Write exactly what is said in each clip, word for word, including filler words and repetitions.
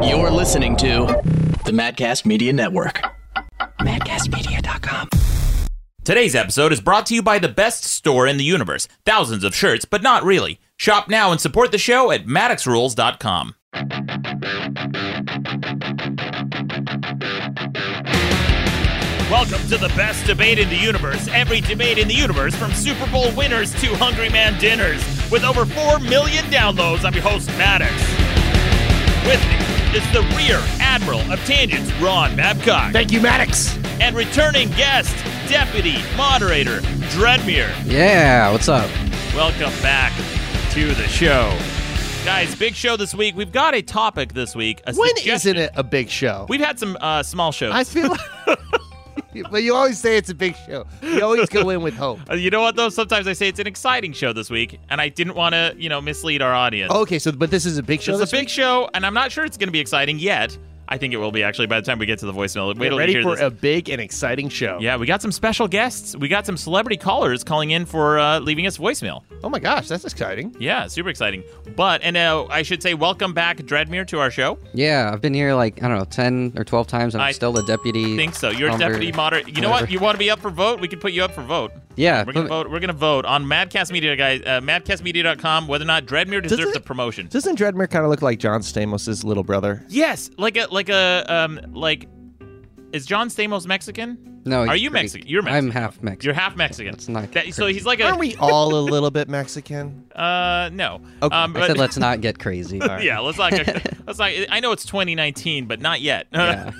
You're listening to the Madcast Media Network. Madcast Media dot com. Today's episode is brought to you by the best store in the universe. Thousands of shirts, but not really. Shop now and support the show at Maddox Rules dot com. Welcome to the best debate in the universe. Every debate in the universe, from Super Bowl winners to Hungry Man dinners. With over four million downloads, I'm your host, Maddox. With me is the Rear Admiral of Tangents, Ron Babcock. Thank you, Maddox. And returning guest, Deputy Moderator, Dreadmere. Yeah, what's up? Welcome back to the show. Guys, big show this week. We've got a topic this week. A when suggestion. Isn't it a big show? We've had some uh, small shows. I feel like... But you always say it's a big show. You always go in with hope. You know what, though? Sometimes I say it's an exciting show this week, and I didn't want to, you know, mislead our audience. Okay, so but this is a big show. It's this a big week? show, and I'm not sure it's going to be exciting yet. I think it will be, actually, by the time we get to the voicemail. Wait We're ready you hear for this. a big and exciting show. Yeah, we got some special guests. We got some celebrity callers calling in for uh, leaving us voicemail. Oh, my gosh. That's exciting. Yeah, super exciting. But, and uh, I should say, welcome back, Dreadmere, to our show. Yeah, I've been here, like, I don't know, ten or twelve times. I'm I still the deputy. I think so. You're a deputy moderator. You whatever. know what? You want to be up for vote? We can put you up for vote. Yeah. We're going to vote. We're going to vote on Madcast Media, guys. Uh, Madcast Media dot com, whether or not Dreadmere deserves doesn't, a promotion. Doesn't Dreadmere kind of look like John Stamos' little brother? Yes. Like a... Like a um, like, is John Stamos Mexican? No, he's are you Greek. Mexican? You're Mexican. I'm half Mexican. You're half Mexican. That's not that, so he's like a. Aren't we all a little bit Mexican? Uh, no. Okay. Um, but, I said let's not get crazy. Right. Yeah, let's not. Get, let's not. I know it's twenty nineteen, but not yet. Yeah.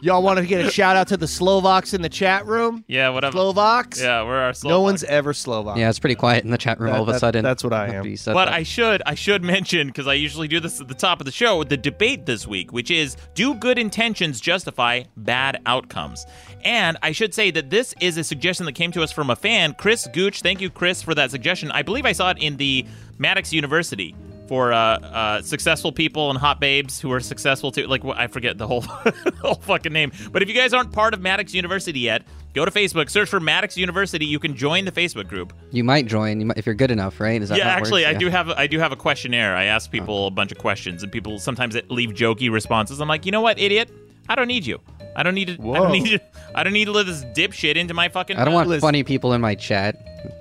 Y'all want to get a shout out to the Slovaks in the chat room? Yeah, whatever. Slovaks. Yeah, we're our Slovaks. No one's ever Slovak. Yeah, it's pretty quiet in the chat room that, all of that, a sudden. That's what I am. But that. I should, I should mention, because I usually do this at the top of the show, the debate this week, which is, do good intentions justify bad outcomes? And I should say that this is a suggestion that came to us from a fan, Chris Gooch. Thank you, Chris, for that suggestion. I believe I saw it in the Maddox University. For uh, uh, successful people and hot babes who are successful too. Like, I forget the whole, the whole fucking name. But if you guys aren't part of Maddox University yet, go to Facebook, search for Maddox University. You can join the Facebook group. You might join you might, if you're good enough, right? Is that yeah, actually, yeah. I do have I do have a questionnaire. I ask people oh. a bunch of questions, and people sometimes leave jokey responses. I'm like, you know what, idiot? I don't need you. I don't need to. Whoa. I don't need to. I don't need to let this dipshit into my fucking. I don't want list. funny people in my chat.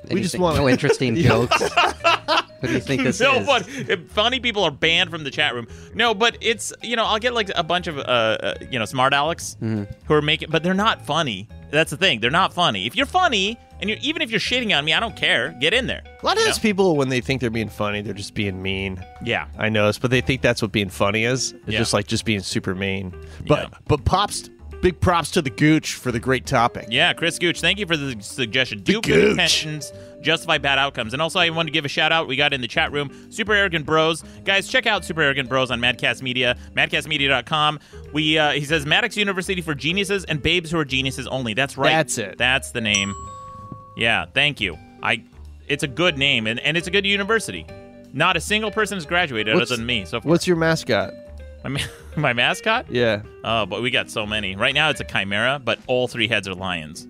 Anything, we just want no interesting jokes. What do you think this no, is? But funny people are banned from the chat room. No, but it's, you know, I'll get like a bunch of, uh, uh you know, smart Alex mm. who are making, but they're not funny. That's the thing. They're not funny. If you're funny, and you're, even if you're shitting on me, I don't care. Get in there. A lot of those know? people, when they think they're being funny, they're just being mean. Yeah. I noticed, but they think that's what being funny is. It's yeah. just like just being super mean. But, yeah. but pops... Big props to the Gooch for the great topic. Yeah, Chris Gooch, thank you for the suggestion. Do good intentions justify bad outcomes? And also, I want to give a shout out. We got in the chat room, Super Arrogant Bros. Guys, check out Super Arrogant Bros on Madcast Media, madcast media dot com. We uh, he says Maddox University for geniuses and babes who are geniuses only. That's right. That's it. That's the name. Yeah, thank you. I. It's a good name, and, and it's a good university. Not a single person has graduated what's, other than me. So far. What's your mascot? My, my mascot? Yeah. Oh, but we got so many. Right now it's a chimera, but all three heads are lions.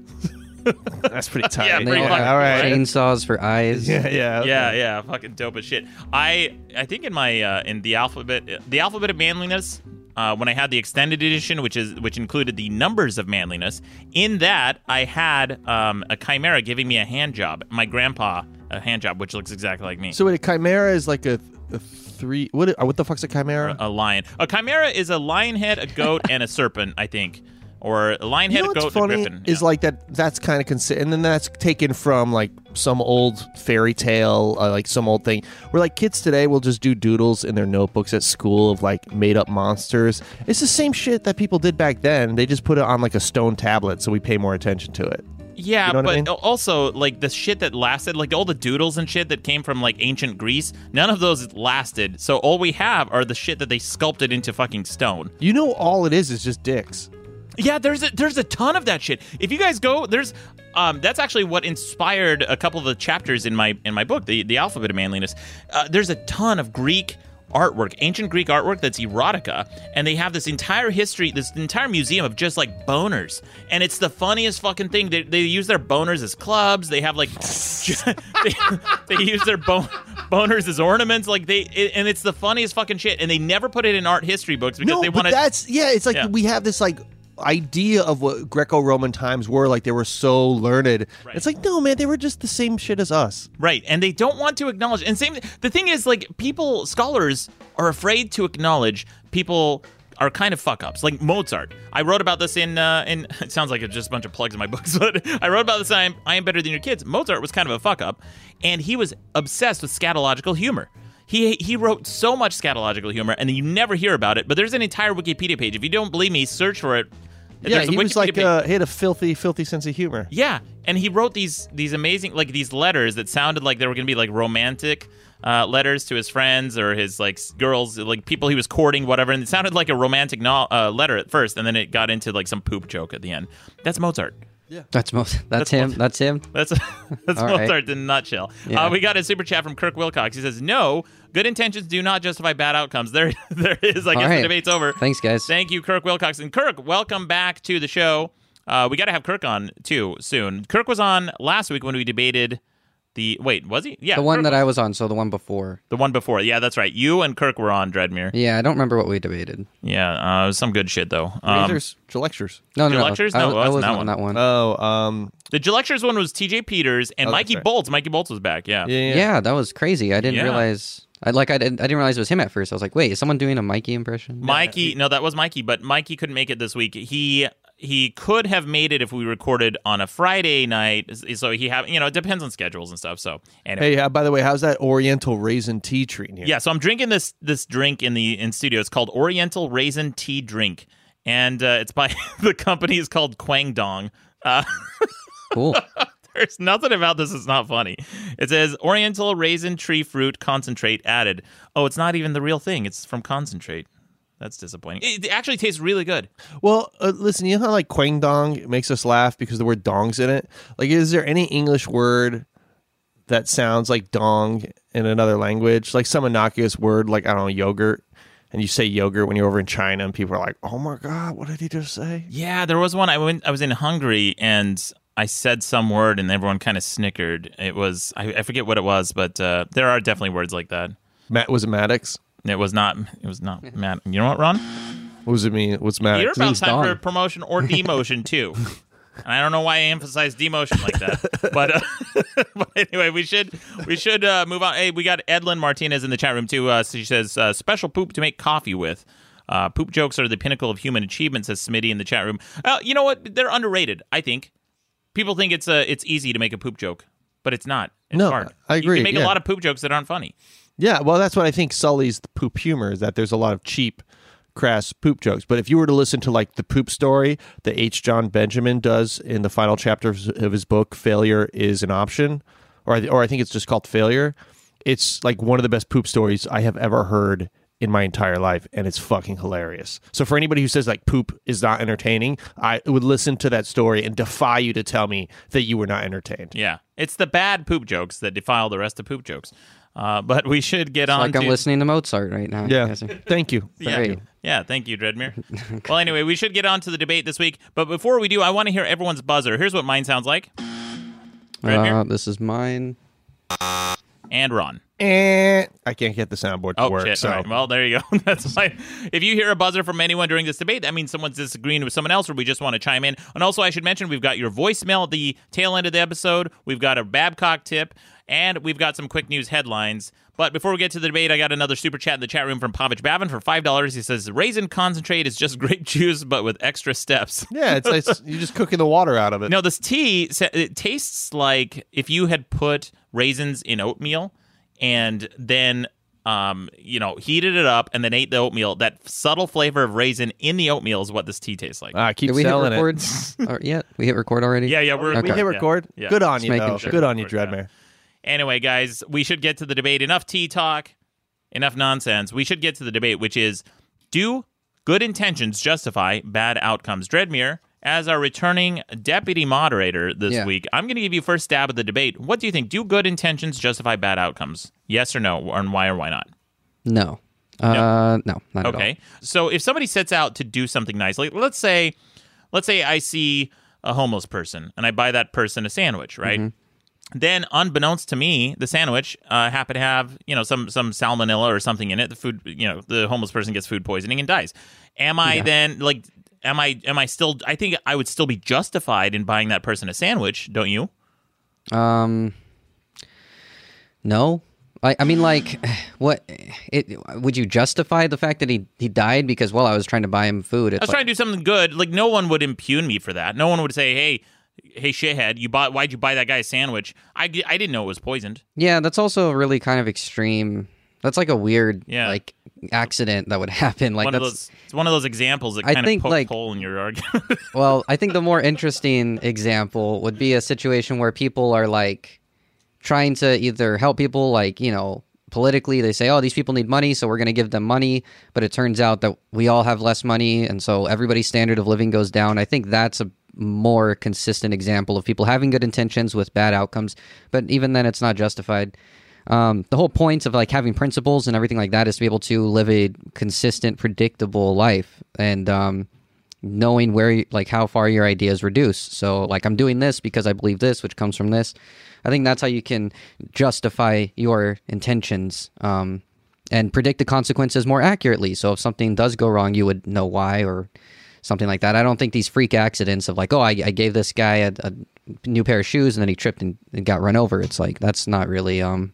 That's pretty tight. Yeah, pretty yeah, all right. Chainsaws for eyes. Yeah, yeah. Okay. Yeah, yeah. Fucking dope as shit. I I think in my uh, in the alphabet the alphabet of manliness, uh, when I had the extended edition, which is which included the numbers of manliness, in that I had um, a chimera giving me a hand job. My grandpa a hand job, which looks exactly like me. So wait, a chimera is like a, a Three, what, what the fuck's a chimera? A lion. A chimera is a lion head, a goat, and a serpent, I think. Or a lion head, you know a goat, and a griffin. Is yeah. like that, that's kind of considered, and then that's taken from like some old fairy tale, uh, like some old thing. Where like kids today will just do doodles in their notebooks at school of like made up monsters. It's the same shit that people did back then. They just put it on like a stone tablet so we pay more attention to it. Yeah, you know but I mean? also, like, the shit that lasted, like, all the doodles and shit that came from, like, ancient Greece, none of those lasted. So all we have are the shit that they sculpted into fucking stone. You know, all it is is just dicks. Yeah, there's a, there's a ton of that shit. If you guys go, there's... Um, that's actually what inspired a couple of the chapters in my in my book, The, the Alphabet of Manliness. Uh, there's a ton of Greek... artwork, ancient Greek artwork that's erotica, and they have this entire history, this entire museum of just like boners, and it's the funniest fucking thing. They, they use their boners as clubs. They have like they, they use their bon- boners as ornaments, like they it, and it's the funniest fucking shit. And they never put it in art history books because no, they want to. That's yeah. It's like yeah. we have this like. idea of what Greco-Roman times were like. They were so learned. Right. It's like, no, man, they were just the same shit as us. Right. And they don't want to acknowledge. And same. The thing is, like, people, scholars are afraid to acknowledge people are kind of fuck ups. Like Mozart. I wrote about this in. Uh, in it sounds like it's just a bunch of plugs in my books, but I wrote about this. I am, I am better than your kids. Mozart was kind of a fuck up, and he was obsessed with scatological humor. He he wrote so much scatological humor, and you never hear about it, but there's an entire Wikipedia page. If you don't believe me, search for it. Yeah, there's he was like, uh, he had a filthy, filthy sense of humor. Yeah, and he wrote these these amazing, like, these letters that sounded like they were going to be, like, romantic uh, letters to his friends or his, like, girls, like, people he was courting, whatever, and it sounded like a romantic no- uh, letter at first, and then it got into, like, some poop joke at the end. That's Mozart. Yeah. That's most. That's, that's him. Mozart. That's him. That's that's All Mozart right. in a nutshell. Yeah. Uh, we got a super chat from Kirk Wilcox. He says, "No, good intentions do not justify bad outcomes." There, there is. I All guess right. the debate's over. Thanks, guys. Thank you, Kirk Wilcox. And Kirk, welcome back to the show. Uh, we got to have Kirk on too soon. Kirk was on last week when we debated the. Wait, was he? Yeah, the one Kirk that was. I was on. So the one before. The one before. Yeah, that's right. You and Kirk were on Dreadmere. Yeah, I don't remember what we debated. Yeah, uh, it was some good shit though. Um, Razors. Lectures. No, no, no. Lectures? No, I, I wasn't on that one. Oh, um, the Lectures one was T J Peters and oh, Mikey right. Bolts. Mikey Bolts was back. Yeah. Yeah, yeah. yeah that was crazy. I didn't yeah. realize. I like. I didn't. I didn't realize it was him at first. I was like, wait, is someone doing a Mikey impression? Mikey. Yeah. No, that was Mikey. But Mikey couldn't make it this week. He he could have made it if we recorded on a Friday night. So he have. You know, it depends on schedules and stuff. So anyway. Hey, uh, by the way, how's that Oriental Raisin Tea treating you? Yeah. So I'm drinking this this drink in the in studio. It's called Oriental Raisin Tea Drink. And uh, it's by the company is called Quang Dong. Uh, cool. There's nothing about this that's not funny. It says Oriental Raisin Tree Fruit Concentrate added. Oh, it's not even the real thing. It's from concentrate. That's disappointing. It actually tastes really good. Well, uh, listen, you know how like Quang Dong makes us laugh because the word dong's in it? Like, is there any English word that sounds like dong in another language? Like some innocuous word, like, I don't know, yogurt. And you say yogurt when you're over in China, and people are like, "Oh my god, what did he just say?" Yeah, there was one. I went. I was in Hungary, and I said some word, and everyone kind of snickered. It was I, I forget what it was, but uh, there are definitely words like that. Matt was it Maddox? It was not. It was not Matt. You know what, Ron? What does it mean? What's Maddox? You're about time for promotion or demotion too. And I don't know why I emphasize demotion like that, but, uh, but anyway, we should we should uh, move on. Hey, we got Edlin Martinez in the chat room too. Uh, so she says uh, special poop to make coffee with. Uh, poop jokes are the pinnacle of human achievement, says Smitty in the chat room. Uh, you know what? They're underrated. I think people think it's uh, it's easy to make a poop joke, but it's not. It's no, hard. I agree. You can make yeah. a lot of poop jokes that aren't funny. Yeah, well, that's what I think sullies the poop humor is that there's a lot of cheap. Crass poop jokes, but if you were to listen to like the poop story that H. John Benjamin does in the final chapter of his book, "Failure is an Option," or I, or I think it's just called "Failure," it's like one of the best poop stories I have ever heard in my entire life, and it's fucking hilarious. So for anybody who says like poop is not entertaining, I would listen to that story and defy you to tell me that you were not entertained. Yeah, it's the bad poop jokes that defile the rest of poop jokes. Uh, but we should get it's on like I'm to... listening to Mozart right now. Yeah, thank you. Yeah. yeah, thank you, Dreadmere. Well, anyway, we should get on to the debate this week. But before we do, I want to hear everyone's buzzer. Here's what mine sounds like. Uh, this is mine. And Ron. And I can't get the soundboard to oh, work. Shit. So. All right. Well, there you go. That's fine. If you hear a buzzer from anyone during this debate, that means someone's disagreeing with someone else or we just want to chime in. And also, I should mention, we've got your voicemail at the tail end of the episode. We've got a Babcock tip. And we've got some quick news headlines. But before we get to the debate, I got another super chat in the chat room from Pavich Bavin for five dollars. He says, raisin concentrate is just grape juice, but with extra steps. Yeah, it's like you're just cooking the water out of it. No, this tea, it tastes like if you had put raisins in oatmeal and then, um, you know, heated it up and then ate the oatmeal. That subtle flavor of raisin in the oatmeal is what this tea tastes like. Ah, keep we selling it. Or, yeah, we hit record already? Yeah, yeah. We're, okay. We hit record. Yeah, yeah. Good on just you, though. Sure. Good on you, Dreadmere. Yeah. Anyway, guys, we should get to the debate. Enough tea talk, enough nonsense. We should get to the debate, which is, do good intentions justify bad outcomes? Dreadmere, as our returning deputy moderator this yeah. week, I'm going to give you first stab at the debate. What do you think? Do good intentions justify bad outcomes? Yes or no, and why or why not? No. Uh, no. no, not okay. at all. Okay. So if somebody sets out to do something nice, like let's say, let's say I see a homeless person and I buy that person a sandwich, right? Mm-hmm. Then, unbeknownst to me, the sandwich uh, happened to have you know some some salmonella or something in it. The food, you know, the homeless person gets food poisoning and dies. Am I yeah. then like? Am I? Am I still? I think I would still be justified in buying that person a sandwich. Don't you? Um. No. I, I mean, like, what? It, would you justify the fact that he, he died because, well, I was trying to buy him food? It's I was like, trying to do something good. Like, no one would impugn me for that. No one would say, hey, hey, shithead, you bought, why'd you buy that guy a sandwich? I, I didn't know it was poisoned. Yeah, that's also a really kind of extreme. That's like a weird, yeah. like, accident that would happen. Like one that's, of those, it's one of those examples that I kind think of poke like, hole in your argument. Well, I think the more interesting example would be a situation where people are, like, trying to either help people, like, you know, politically, they say, oh, these people need money, so we're going to give them money. But it turns out that we all have less money, and so everybody's standard of living goes down. I think that's a more consistent example of people having good intentions with bad outcomes. But even then, it's not justified. Um, the whole point of, like, having principles and everything like that is to be able to live a consistent, predictable life. And, um... knowing where, like, how far your ideas reduce. So, like, I'm doing this because I believe this, which comes from this. I think that's how you can justify your intentions um, and predict the consequences more accurately. So if something does go wrong, you would know why or something like that. I don't think these freak accidents of, like, oh, I, I gave this guy a, a new pair of shoes and then he tripped and got run over. It's like, that's not really... Um,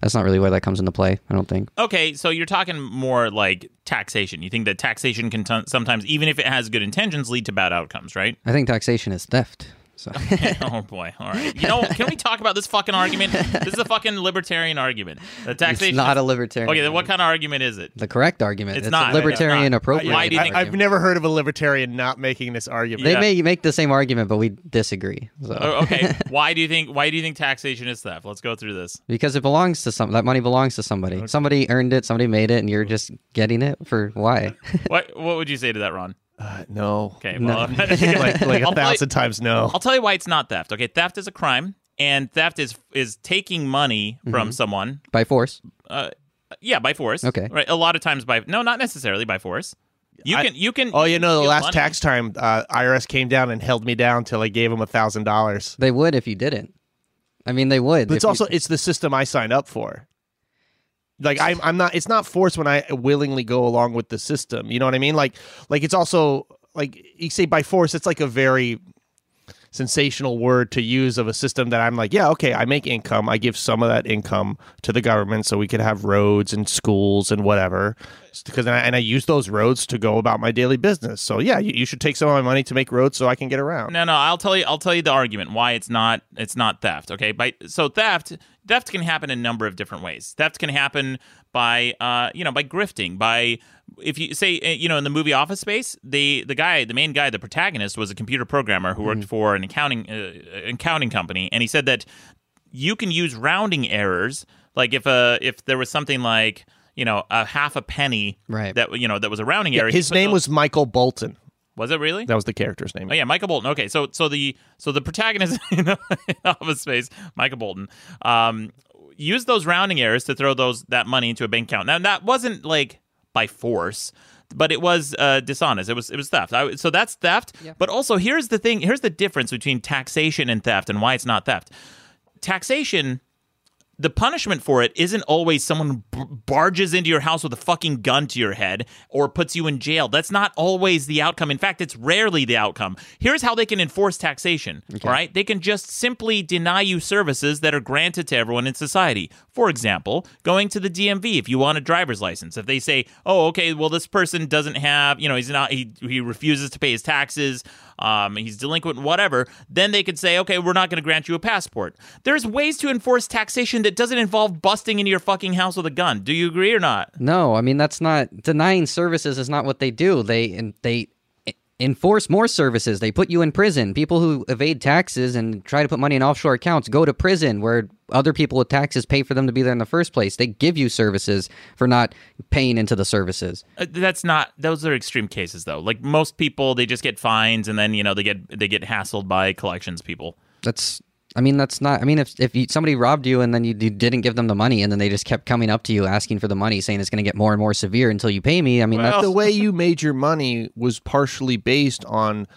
That's not really where that comes into play, I don't think. Okay, so you're talking more like taxation. You think that taxation can t- sometimes, even if it has good intentions, lead to bad outcomes, right? I think taxation is theft. So. Okay. Oh, boy. All right. You know, can we talk about this fucking argument? This is a fucking libertarian argument. The taxation it's not is... a libertarian. Okay, then what kind of argument is it? The correct argument. It's, it's not. A libertarian it's not. Appropriate Why do you think... I've never heard of a libertarian not making this argument. They yeah. may make the same argument, but we disagree. So. Oh, okay. Why do you think Why do you think taxation is theft? Let's go through this. Because it belongs to some. That money belongs to somebody. Okay. Somebody earned it, somebody made it, and you're just getting it for why? What What would you say to that, Ron? Uh, no. Okay, well, no. like, like a thousand you, times no. I'll tell you why it's not theft. Okay, theft is a crime, and theft is is taking money mm-hmm. from someone. By force? Uh, yeah, by force. Okay. Right. A lot of times by... No, not necessarily by force. You I, can... you can. Oh, you know, the last money. tax time, uh, I R S came down and held me down till I gave them a thousand dollars. They would if you didn't. I mean, they would. But it's also... You... It's the system I signed up for. Like, I'm, I'm not, it's not forced when I willingly go along with the system. You know what I mean? Like, like it's also, like, you say by force, it's like a very sensational word to use of a system that I'm like, yeah, okay, I make income. I give some of that income to the government so we could have roads and schools and whatever. Because I, and I use those roads to go about my daily business. So, yeah, you, you should take some of my money to make roads so I can get around. No, no, I'll tell you, I'll tell you the argument why it's not, it's not theft, okay? By, so theft... Theft can happen a number of different ways. Theft can happen by, uh, you know, by grifting. By, if you say, you know, in the movie Office Space, the the guy, the main guy, the protagonist was a computer programmer who worked mm-hmm. for an accounting uh, accounting company, and he said that you can use rounding errors, like if a if there was something like, you know, a half a penny, right. that you know that was a rounding yeah, error. His name those- was Michael Bolton. Was it really? That was the character's name. Oh yeah, Michael Bolton. Okay, so so the so the protagonist in Office Space, Michael Bolton, um, used those rounding errors to throw those that money into a bank account. Now that wasn't like by force, but it was uh, dishonest. It was it was theft. I, so that's theft. Yeah. But also here's the thing. Here's the difference between taxation and theft, and why it's not theft. Taxation. The punishment for it isn't always someone b- barges into your house with a fucking gun to your head or puts you in jail. That's not always the outcome. In fact, it's rarely the outcome. Here's how they can enforce taxation, okay. All right? They can just simply deny you services that are granted to everyone in society. For example, going to the D M V if you want a driver's license. If they say, oh, okay, well, this person doesn't have, you know, he's not, he, he refuses to pay his taxes, Um, he's delinquent, whatever, then they could say, okay, we're not going to grant you a passport. There's ways to enforce taxation that doesn't involve busting into your fucking house with a gun. Do you agree or not? No, I mean, that's not, denying services is not what they do. They and they enforce more services. They put you in prison. People who evade taxes and try to put money in offshore accounts go to prison where other people with taxes pay for them to be there in the first place. They give you services for not paying into the services. Uh, that's not, those are extreme cases though. Like most people, they just get fines and then, you know, they get, they get hassled by collections people. That's, I mean, that's not, I mean, if, if you, somebody robbed you and then you, you didn't give them the money and then they just kept coming up to you asking for the money, saying it's going to get more and more severe until you pay me. I mean, well, that's the way you made your money was partially based on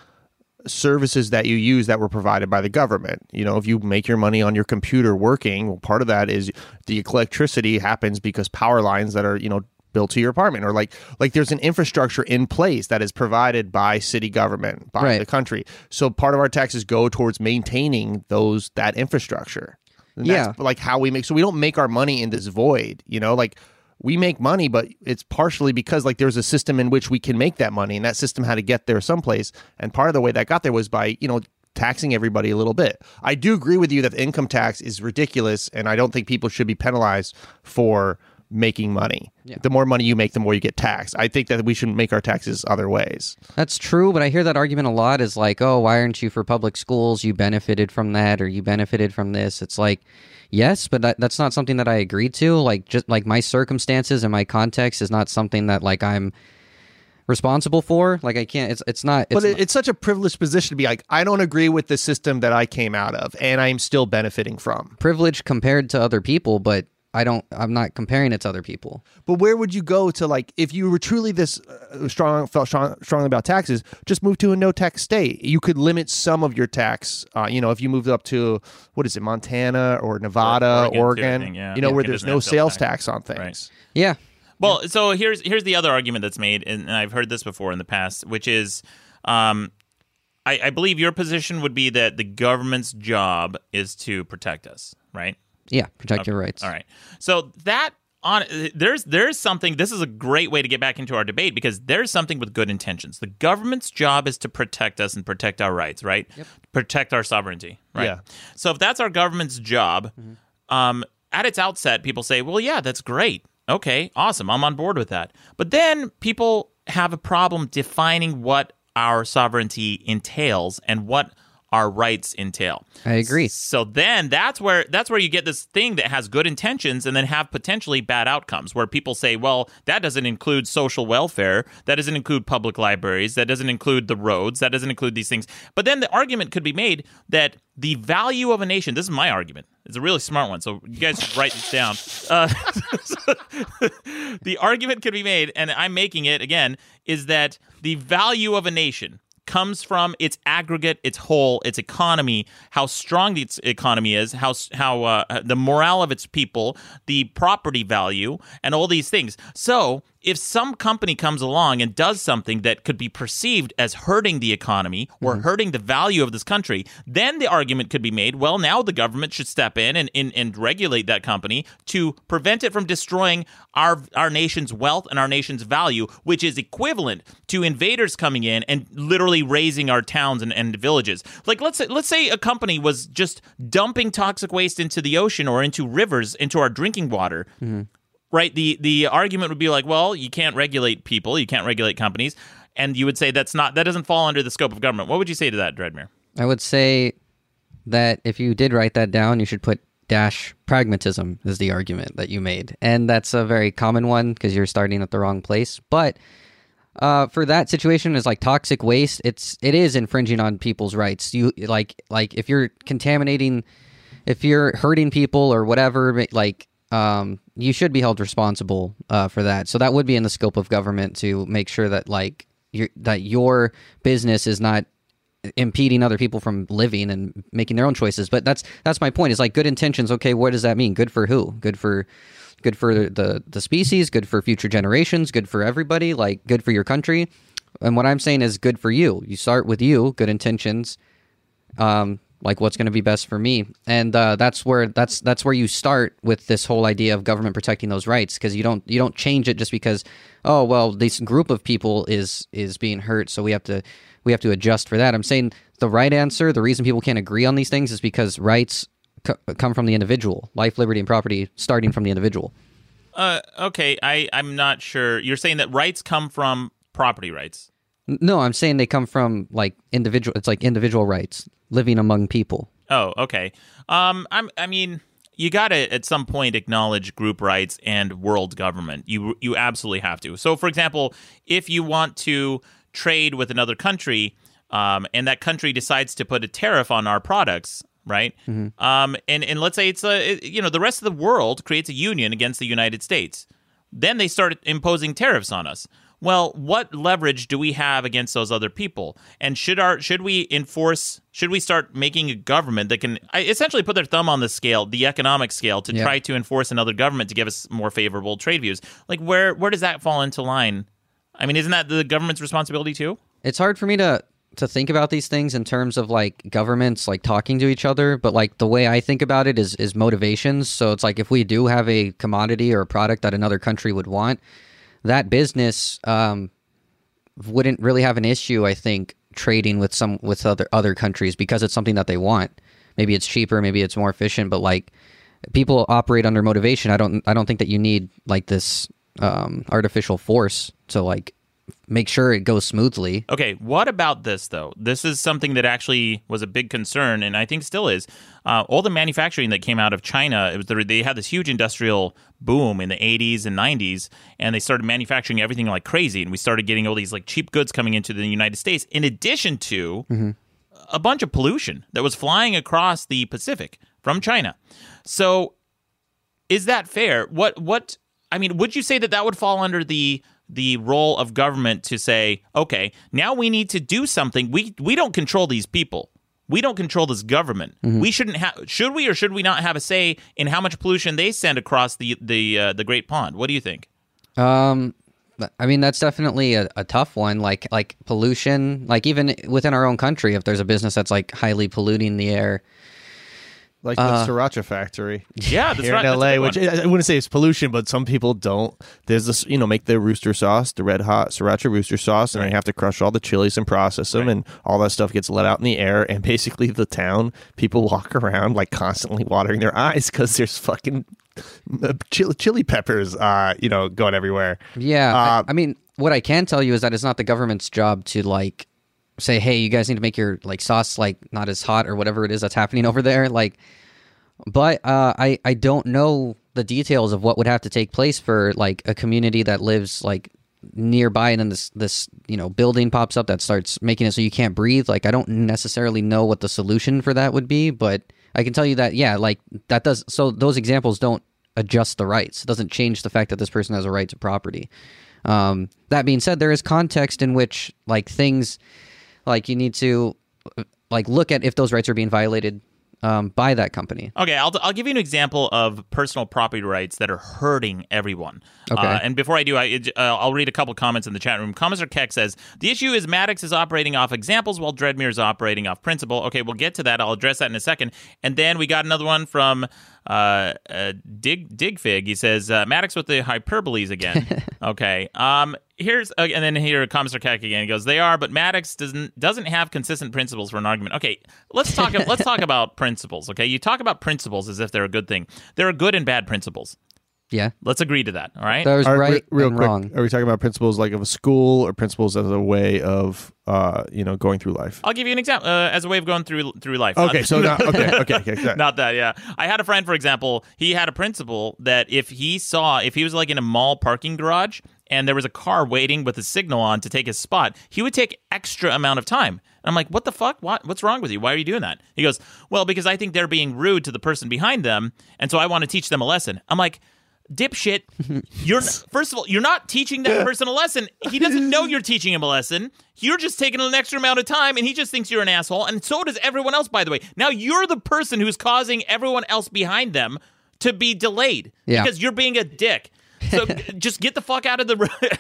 services that you use that were provided by the government. You know, if you make your money on your computer working, well, part of that is the electricity happens because power lines that are, you know, built to your apartment, or like like there's an infrastructure in place that is provided by city government, by right. the country. So part of our taxes go towards maintaining those that infrastructure. And yeah, that's like how we make, so we don't make our money in this void, you know, like we make money, but it's partially because like there's a system in which we can make that money, and that system had to get there someplace. And part of the way that got there was by, you know, taxing everybody a little bit. I do agree with you that the income tax is ridiculous, and I don't think people should be penalized for making money. Yeah. The more money you make, the more you get taxed. I think that we should make our taxes other ways. That's true, but I hear that argument a lot is like, oh, why aren't you for public schools? You benefited from that, or you benefited from this. It's like, yes, but that, that's not something that I agree to. Like, just like my circumstances and my context is not something that like I'm responsible for. Like I can't, it's it's not. It's but it, not. It's such a privileged position to be like, I don't agree with the system that I came out of, and I'm still benefiting from. Privilege compared to other people, but I don't, I'm not comparing it to other people. But where would you go to, like, if you were truly this uh, strong, felt strong, strongly about taxes, just move to a no tax state. You could limit some of your tax, uh, you know, if you moved up to, what is it, Montana or Nevada, or Oregon, Oregon thing, yeah. you know, yeah, where there's no sales tax. tax on things. Right. Yeah. Well, yeah. so here's, here's the other argument that's made, and, and I've heard this before in the past, which is, um, I, I believe your position would be that the government's job is to protect us, right? Yeah, protect okay. your rights. All right. So that on there's there's something. This is a great way to get back into our debate, because there's something with good intentions. The government's job is to protect us and protect our rights, right? Yep. Protect our sovereignty, right? Yeah. So if that's our government's job, mm-hmm. um, at its outset, people say, "Well, yeah, that's great. Okay, awesome. I'm on board with that." But then people have a problem defining what our sovereignty entails and what our rights entail. I agree. So then that's where that's where you get this thing that has good intentions and then have potentially bad outcomes, where people say, well, that doesn't include social welfare, that doesn't include public libraries, that doesn't include the roads, that doesn't include these things. But then the argument could be made that the value of a nation, this is my argument, it's a really smart one, so you guys should write this down. Uh, the argument could be made, and I'm making it again, is that the value of a nation comes from its aggregate, its whole, its economy, how strong its economy is, how how uh, the morale of its people, the property value, and all these things. So if some company comes along and does something that could be perceived as hurting the economy or mm-hmm. hurting the value of this country, then the argument could be made, well, now the government should step in and, and, and regulate that company to prevent it from destroying our our nation's wealth and our nation's value, which is equivalent to invaders coming in and literally raising our towns and, and villages. Like, let's say, let's say a company was just dumping toxic waste into the ocean or into rivers, into our drinking water. Mm-hmm. Right, the the argument would be like, well, you can't regulate people, you can't regulate companies, and you would say that's not that doesn't fall under the scope of government. What would you say to that, Dreadmere? I would say that if you did write that down, you should put dash pragmatism is the argument that you made, and that's a very common one because you're starting at the wrong place. But uh, for that situation, is like toxic waste. It's it is infringing on people's rights. You like like if you're contaminating, if you're hurting people or whatever, like. Um, you should be held responsible uh, for that. So that would be in the scope of government to make sure that like your that your business is not impeding other people from living and making their own choices. But that's that's my point. Is like good intentions. Okay, what does that mean? Good for who? Good for good for the the species. Good for future generations. Good for everybody. Like good for your country. And what I'm saying is good for you. You start with you. Good intentions. Um. Like what's going to be best for me, and uh, that's where that's that's where you start with this whole idea of government protecting those rights, because you don't you don't change it just because oh well this group of people is is being hurt, so we have to we have to adjust for that. I'm saying the right answer, the reason people can't agree on these things is because rights co- come from the individual, life, liberty, and property, starting from the individual. Uh, okay, I I'm not sure. You're saying that rights come from property rights. No, I'm saying they come from like individual. It's like individual rights, living among people. Oh, okay. Um, I'm. I mean, you gotta at some point acknowledge group rights and world government. You you absolutely have to. So, for example, if you want to trade with another country, um, and that country decides to put a tariff on our products. right? Mm-hmm. Um, and, and let's say it's a, it, you know, the rest of the world creates a union against the United States. Then they start imposing tariffs on us. Well, what leverage do we have against those other people? And should our should we enforce, should we start making a government that can essentially put their thumb on the scale, the economic scale, to yeah. try to enforce another government to give us more favorable trade views? Like, where, where does that fall into line? I mean, isn't that the government's responsibility too? It's hard for me to, to think about these things in terms of, like, governments, like, talking to each other. But, like, the way I think about it is is motivations. So it's like, if we do have a commodity or a product that another country would want, that business um, wouldn't really have an issue, I think, trading with some with other other countries, because it's something that they want. Maybe it's cheaper, maybe it's more efficient, but, like, people operate under motivation. I don't I don't think that you need, like, this um, artificial force to, like, make sure it goes smoothly. Okay, what about this, though? This is something that actually was a big concern, and I think still is. Uh, all the manufacturing that came out of China, it was the, they had this huge industrial boom in the eighties and nineties, and they started manufacturing everything like crazy, and we started getting all these, like, cheap goods coming into the United States, in addition to mm-hmm. a bunch of pollution that was flying across the Pacific from China. So is that fair? What, what, I mean, would you say that that would fall under the... the role of government to say, okay, now we need to do something. We we don't control these people. We don't control this government. Mm-hmm. We shouldn't have. Should we or should we not have a say in how much pollution they send across the the uh, the Great Pond? What do you think? Um, I mean, that's definitely a, a tough one. Like like pollution, like even within our own country, if there's a business that's, like, highly polluting the air. Like the uh, sriracha factory, yeah, that's here right. in L A, which I wouldn't say it's pollution, but some people don't. There's this, you know, make the rooster sauce, the red hot sriracha rooster sauce, and right. they have to crush all the chilies and process them, right. and all that stuff gets let out in the air. And basically, the town people walk around, like, constantly watering their eyes because there's fucking chili, chili peppers, uh, you know, going everywhere. Yeah, uh, I, I mean, what I can tell you is that it's not the government's job to, like, say, hey, you guys need to make your, like, sauce, like, not as hot or whatever it is that's happening over there, like, but uh i i don't know the details of what would have to take place for, like, a community that lives, like, nearby, and then this this you know building pops up that starts making it so you can't breathe. Like, I don't necessarily know what the solution for that would be, but I can tell you that, yeah, like, that does, so those examples don't adjust the rights. It doesn't change the fact that this person has a right to property. Um that being said, there is context in which, like, things, like, you need to, like, look at if those rights are being violated um, by that company. Okay, I'll I'll give you an example of personal property rights that are hurting everyone. Okay. Uh, and before I do, I, uh, I'll read a couple comments in the chat room. Commissar Keck says, the issue is Maddox is operating off examples while Dreadmere is operating off principle. Okay, we'll get to that. I'll address that in a second. And then we got another one from uh, uh, Dig Digfig. He says, uh, Maddox with the hyperboles again. Okay. Um. Here's uh, and then here Commissar Keck again. He goes, they are, but Maddox doesn't doesn't have consistent principles for an argument. Okay, let's talk. let's talk about principles. Okay, you talk about principles as if they're a good thing. There are good and bad principles. Yeah, let's agree to that. All right. There's right, right real and quick, wrong. Are we talking about principles like of a school, or principles as a way of uh you know going through life? I'll give you an example uh, as a way of going through through life. Okay, not, so not, okay, okay, okay, exactly. Not that. Yeah, I had a friend, for example. He had a principle that if he saw if he was like in a mall parking garage, and there was a car waiting with a signal on to take his spot, he would take extra amount of time. And I'm like, what the fuck? What? What's wrong with you? Why are you doing that? He goes, well, because I think they're being rude to the person behind them, and so I want to teach them a lesson. I'm like, dipshit, you're first of all, you're not teaching that person a lesson. He doesn't know you're teaching him a lesson. You're just taking an extra amount of time, and he just thinks you're an asshole, and so does everyone else, by the way. Now you're the person who's causing everyone else behind them to be delayed yeah. because you're being a dick. So just get the fuck out of the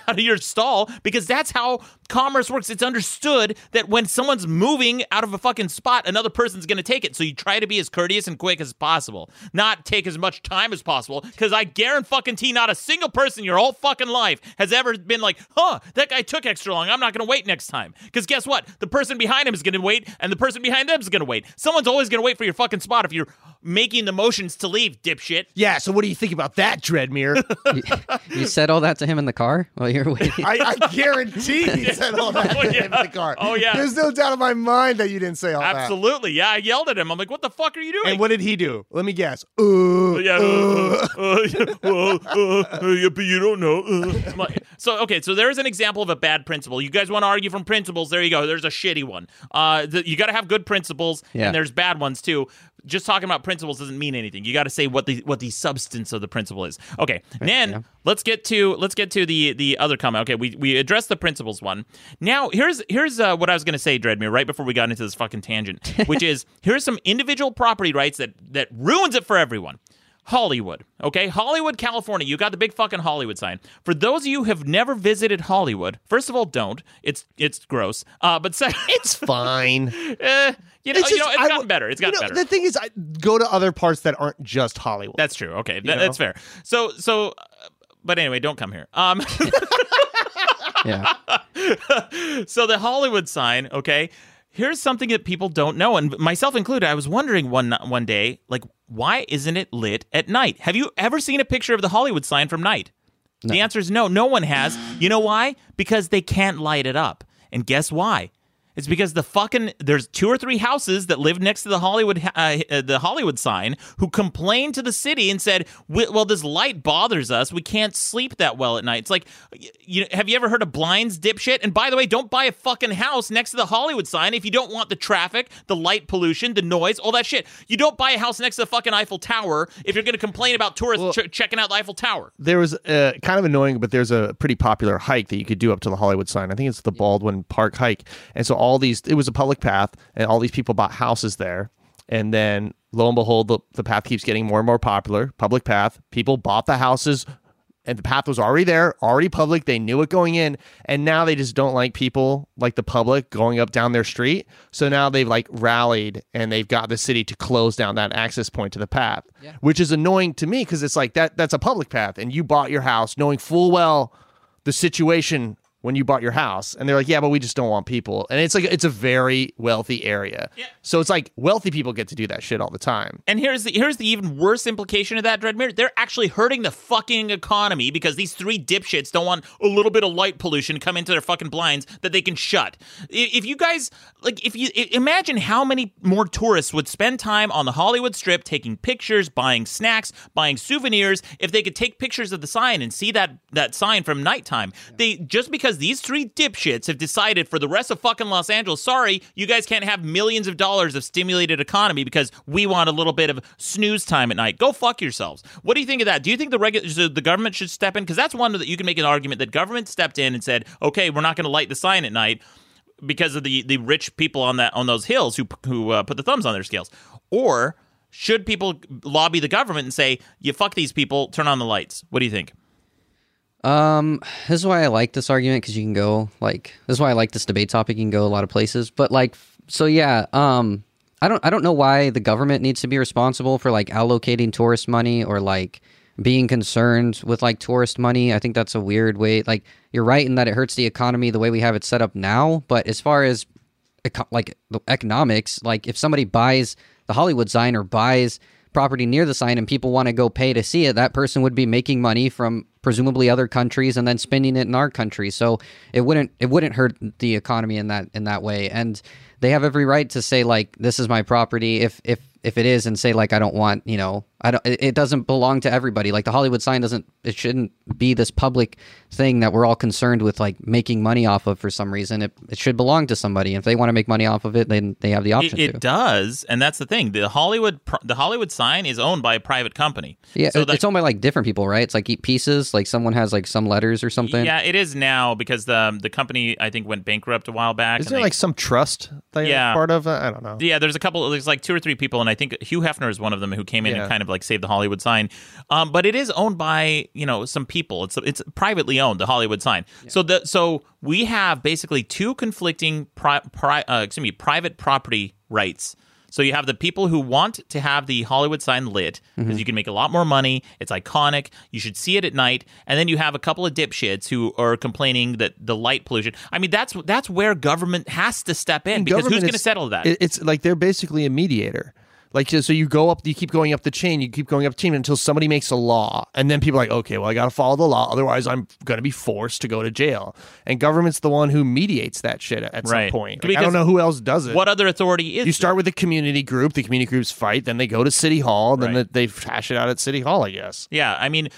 out of your stall, because that's how commerce works. It's understood that when someone's moving out of a fucking spot, another person's going to take it. So you try to be as courteous and quick as possible, not take as much time as possible, because I guarantee not a single person your whole fucking life has ever been like, huh, that guy took extra long. I'm not going to wait next time. Because guess what? The person behind him is going to wait, and the person behind them is going to wait. Someone's always going to wait for your fucking spot if you're making the motions to leave, dipshit. Yeah, so what do you think about that, Dreadmere? You said all that to him in the car while you were waiting? I, I guarantee you said all that oh, to yeah. him in the car. Oh, yeah. There's no doubt in my mind that you didn't say all Absolutely. that. Absolutely. Yeah, I yelled at him. I'm like, what the fuck are you doing? And what did he do? Let me guess. Uh, yeah, uh, uh, uh, uh, uh, yeah, but you don't know. Uh. Like, so, okay, so there's an example of a bad principle. You guys want to argue from principles? There you go. There's a shitty one. Uh, the, you got to have good principles, yeah. and there's bad ones, too. just talking about principles doesn't mean anything. You got to say what the what the substance of the principle is. Okay, right, then yeah. let's get to let's get to the the other comment. Okay, we we addressed the principles one. Now here's here's uh, what I was going to say, Dreadmere, right before we got into this fucking tangent, which is here's some individual property rights that that ruins it for everyone. Hollywood, okay? Hollywood, California. You got the big fucking Hollywood sign. For those of you who have never visited Hollywood, first of all, don't. It's it's gross. Uh, but second, it's fine. Uh, you know, it's, just, you know, it's gotten I, better. It's gotten you know, better. The thing is, I go to other parts that aren't just Hollywood. That's true. Okay, Th- that's fair. So, so, uh, but anyway, don't come here. Um, yeah. So the Hollywood sign, okay? Here's something that people don't know, and myself included. I was wondering one one day, like, why isn't it lit at night? Have you ever seen a picture of the Hollywood sign from night? No. The answer is no. No one has. You know why? Because they can't light it up. And guess why? It's because the fucking there's two or three houses that live next to the Hollywood uh, the Hollywood sign who complained to the city and said, "Well, this light bothers us. We can't sleep that well at night." It's like, you, have you ever heard of blinds, dipshit? And by the way, don't buy a fucking house next to the Hollywood sign if you don't want the traffic, the light pollution, the noise, all that shit. You don't buy a house next to the fucking Eiffel Tower if you're going to complain about tourists well, ch- checking out the Eiffel Tower. There was uh, kind of annoying, but there's a pretty popular hike that you could do up to the Hollywood sign. I think it's the Baldwin Park hike, and so. All these, it was a public path, and all these people bought houses there. And then, lo and behold, the, the path keeps getting more and more popular. Public path, people bought the houses, and the path was already there, already public. They knew it going in, and now they just don't like people, like the public, going up down their street. So now they've like rallied, and they've got the city to close down that access point to the path, yeah. which is annoying to me because it's like that that's a public path, and you bought your house knowing full well the situation. When you bought your house, and they're like, yeah, but we just don't want people. And it's like, it's a very wealthy area. Yeah. So it's like wealthy people get to do that shit all the time. And here's the here's the even worse implication of that, Dreadmere. They're actually hurting the fucking economy because these three dipshits don't want a little bit of light pollution come into their fucking blinds that they can shut. If you guys, like, if you imagine how many more tourists would spend time on the Hollywood Strip taking pictures, buying snacks, buying souvenirs, if they could take pictures of the sign and see that, that sign from nighttime. Yeah. They, just because these three dipshits have decided for the rest of fucking Los Angeles, sorry, you guys can't have millions of dollars of stimulated economy because we want a little bit of snooze time at night. Go fuck yourselves. What do you think of that? Do you think the regu- so the government should step in? Because that's one that you can make an argument that government stepped in and said, okay, we're not going to light the sign at night because of the, the rich people on that on those hills who, who uh, put the thumbs on their scales. Or should people lobby the government and say, you fuck these people, turn on the lights? What do you think? Um, this is why I like this argument, because you can go, like, this is why I like this debate topic, you can go a lot of places, but, like, so, yeah, um, I don't, I don't know why the government needs to be responsible for, like, allocating tourist money or, like, being concerned with, like, tourist money. I think that's a weird way, like, you're right in that it hurts the economy the way we have it set up now, but as far as, eco- like, the economics, like, if somebody buys the Hollywood sign or buys property near the sign and people want to go pay to see it, that person would be making money from presumably other countries and then spending it in our country. So it wouldn't it wouldn't hurt the economy in that in that way. And they have every right to say, like, this is my property if if if it is, and say, like, I don't want, you know, I don't it doesn't belong to everybody. Like, the Hollywood sign doesn't it shouldn't be this public thing that we're all concerned with, like, making money off of for some reason. It it should belong to somebody. If they want to make money off of it, then they have the option it, it to. It does, and that's the thing. The Hollywood the Hollywood sign is owned by a private company. Yeah, so it, the, it's owned by, like, different people, right? It's like eat pieces, like someone has, like, some letters or something. Yeah, it is now because the the company I think went bankrupt a while back. Is there they, like some trust they're yeah. part of? I don't know. Yeah, there's a couple there's like two or three people, and I think Hugh Hefner is one of them who came in yeah. and kind of like saved the Hollywood sign. Um, but it is owned by, you know, some people. It's it's privately owned, the Hollywood sign. Yeah. So the so we have basically two conflicting pri, pri, uh, excuse me, private property rights. So you have the people who want to have the Hollywood sign lit because mm-hmm. you can make a lot more money. It's iconic. You should see it at night. And then you have a couple of dipshits who are complaining that the light pollution. I mean, that's that's where government has to step in, because who's going to settle that? It's like they're basically a mediator. Like, so you go up, you keep going up the chain, you keep going up the chain until somebody makes a law. And then people are like, okay, well, I got to follow the law. Otherwise, I'm going to be forced to go to jail. And government's the one who mediates that shit at some right. point. Like, I don't know who else does it. What other authority is You start there? With the community group. The community groups fight. Then they go to City Hall. Then right. they hash it out at City Hall, I guess. Yeah, I mean,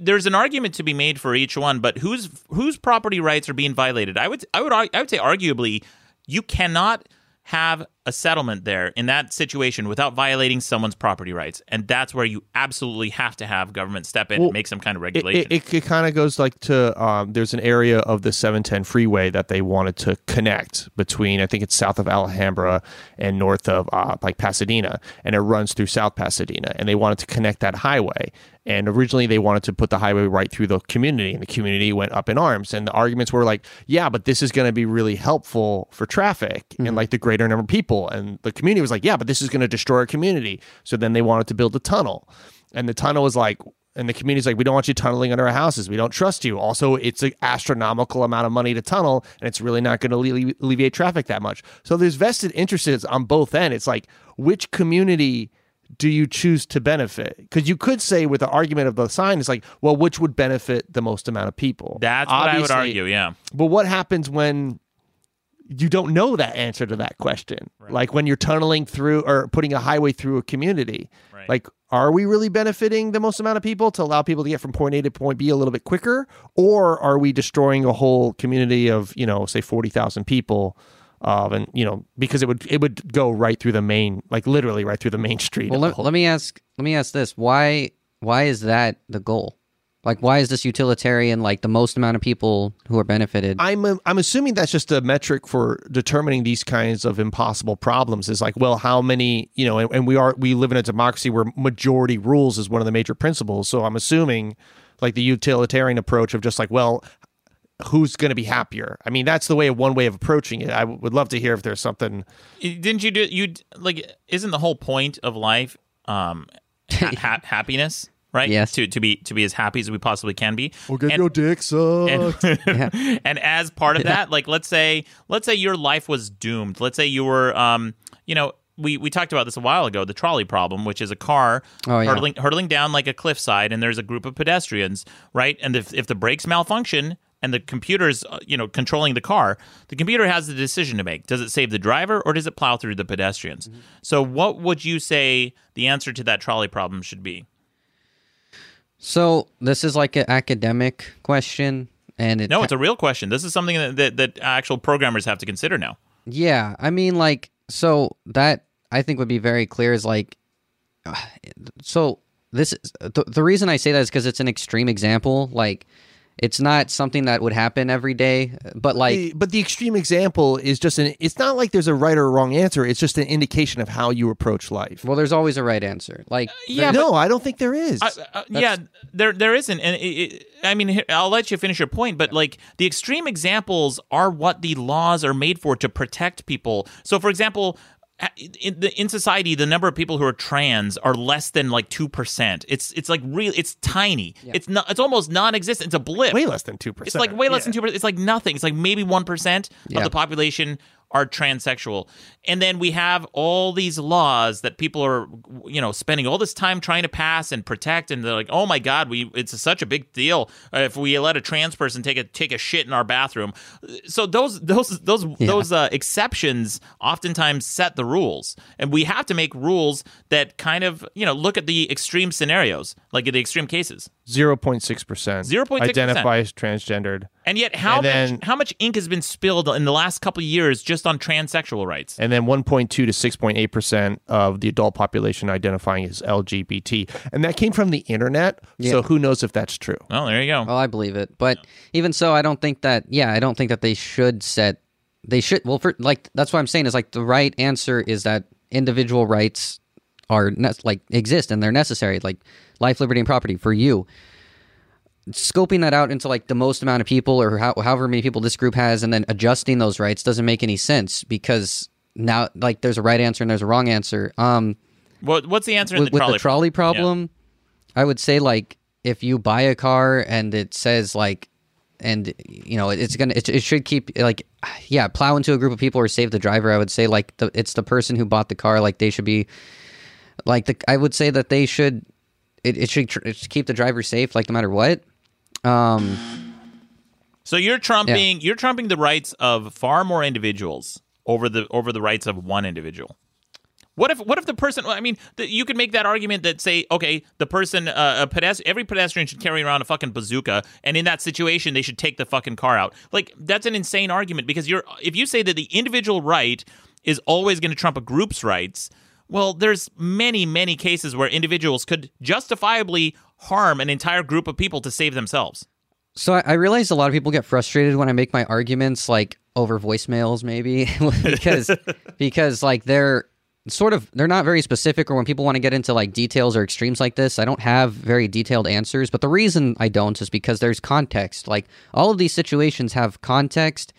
there's an argument to be made for each one, but whose whose property rights are being violated? I would I would, I would say arguably you cannot have a settlement there in that situation without violating someone's property rights. And that's where you absolutely have to have government step in well, and make some kind of regulation. It, it, it kind of goes like to, um, there's an area of the seven ten freeway that they wanted to connect between, I think it's south of Alhambra and north of uh, like Pasadena. And it runs through South Pasadena. And they wanted to connect that highway. And originally they wanted to put the highway right through the community, and the community went up in arms. And the arguments were like, yeah, but this is going to be really helpful for traffic mm-hmm. and like the greater number of people. And the community was like, yeah, but this is going to destroy our community. So then they wanted to build a tunnel. And the tunnel was like, and the community's like, we don't want you tunneling under our houses. We don't trust you. Also, it's an astronomical amount of money to tunnel, and it's really not going to alleviate traffic that much. So there's vested interests on both ends. It's like, which community do you choose to benefit? Because you could say with the argument of the sign, it's like, well, which would benefit the most amount of people? That's Obviously, what I would argue, yeah. But what happens when you don't know that answer to that question? Right. Like when you're tunneling through or putting a highway through a community, right. like, are we really benefiting the most amount of people to allow people to get from point A to point B a little bit quicker? Or are we destroying a whole community of, you know, say forty thousand people? Of and you know because it would it would go right through the main like literally right through the main street. Well, let, let me ask let me ask this why why is that the goal? Like why is this utilitarian? Like the most amount of people who are benefited. I'm a, I'm assuming that's just a metric for determining these kinds of impossible problems. Is like well how many you know and, and we are we live in a democracy where majority rules is one of the major principles. So I'm assuming like the utilitarian approach of just like well. Who's going to be happier? I mean, that's the way one way of approaching it. I w- would love to hear if there's something. Didn't you do you like? Isn't the whole point of life um, ha- ha- happiness? Right? Yes. To to be to be as happy as we possibly can be. Or get and, your dick sucked. And, yeah. and as part of that, like let's say let's say your life was doomed. Let's say you were, um, you know. We we talked about this a while ago, the trolley problem, which is a car oh, yeah. hurtling hurtling down like a cliffside, and there's a group of pedestrians, right? And if if the brakes malfunction and the computer's you know controlling the car, the computer has the decision to make: does it save the driver or does it plow through the pedestrians? Mm-hmm. So, what would you say the answer to that trolley problem should be? So this is like an academic question, and it no, ha- it's a real question. This is something that, that that actual programmers have to consider now. Yeah, I mean, like. So that I think would be very clear is like, so this is the, the reason I say that is because it's an extreme example. Like it's not something that would happen every day, but like, the, but the extreme example is just an, it's not like there's a right or wrong answer. It's just an indication of how you approach life. Well, there's always a right answer. Like, uh, yeah, no, I don't think there is. I, uh, yeah, there, there isn't. And it, it, I mean, I'll let you finish your point, but like the extreme examples are what the laws are made for to protect people. So, for example, in, the, in society, the number of people who are trans are less than like two percent. It's it's like real. It's tiny. Yeah. It's not. It's almost non-existent. It's a blip. Way less than two percent. It's like way less yeah. than two percent. It's like nothing. It's like maybe one percent yeah. of the population are transsexual. And then we have all these laws that people are, you know, spending all this time trying to pass and protect. And they're like, oh my God, we it's such a big deal if we let a trans person take a take a shit in our bathroom. So those those those yeah. those uh, exceptions oftentimes set the rules, and we have to make rules that kind of, you know, look at the extreme scenarios, like the extreme cases. zero point six percent identify as transgendered. And yet how and then, much how much ink has been spilled in the last couple of years just on transsexual rights? And then one point two to six point eight percent of the adult population identifying as L G B T. And that came from the internet, yeah. so who knows if that's true. Well, there you go. Well, I believe it. But yeah. even so, I don't think that, yeah, I don't think that they should set, they should, well, for, like, that's what I'm saying is, like, the right answer is that individual rights are, ne- like, exist and they're necessary, like, life, liberty, and property for you. Scoping that out into like the most amount of people or how, however many people this group has and then adjusting those rights doesn't make any sense because now like there's a right answer and there's a wrong answer. Um, what, what's the answer in the with, trolley with the trolley problem? Yeah. I would say like if you buy a car and it says like and you know it's gonna it, it should keep like yeah plow into a group of people or save the driver. I would say like the, it's the person who bought the car like they should be like the I would say that they should it, it should tr- it should keep the driver safe like no matter what. Um, so you're trumping yeah. you're trumping the rights of far more individuals over the over the rights of one individual. What if what if the person? I mean, the, you could make that argument that say, okay, the person, uh, a pedest- every pedestrian should carry around a fucking bazooka, and in that situation, they should take the fucking car out. Like that's an insane argument because you're if you say that the individual right is always going to trump a group's rights, well, there's many, many cases where individuals could justifiably harm an entire group of people to save themselves. So I, I realize a lot of people get frustrated when I make my arguments, like, over voicemails, maybe, because, because like, they're sort of, they're not very specific, or when people want to get into, like, details or extremes like this, I don't have very detailed answers. But the reason I don't is because there's context. Like, all of these situations have context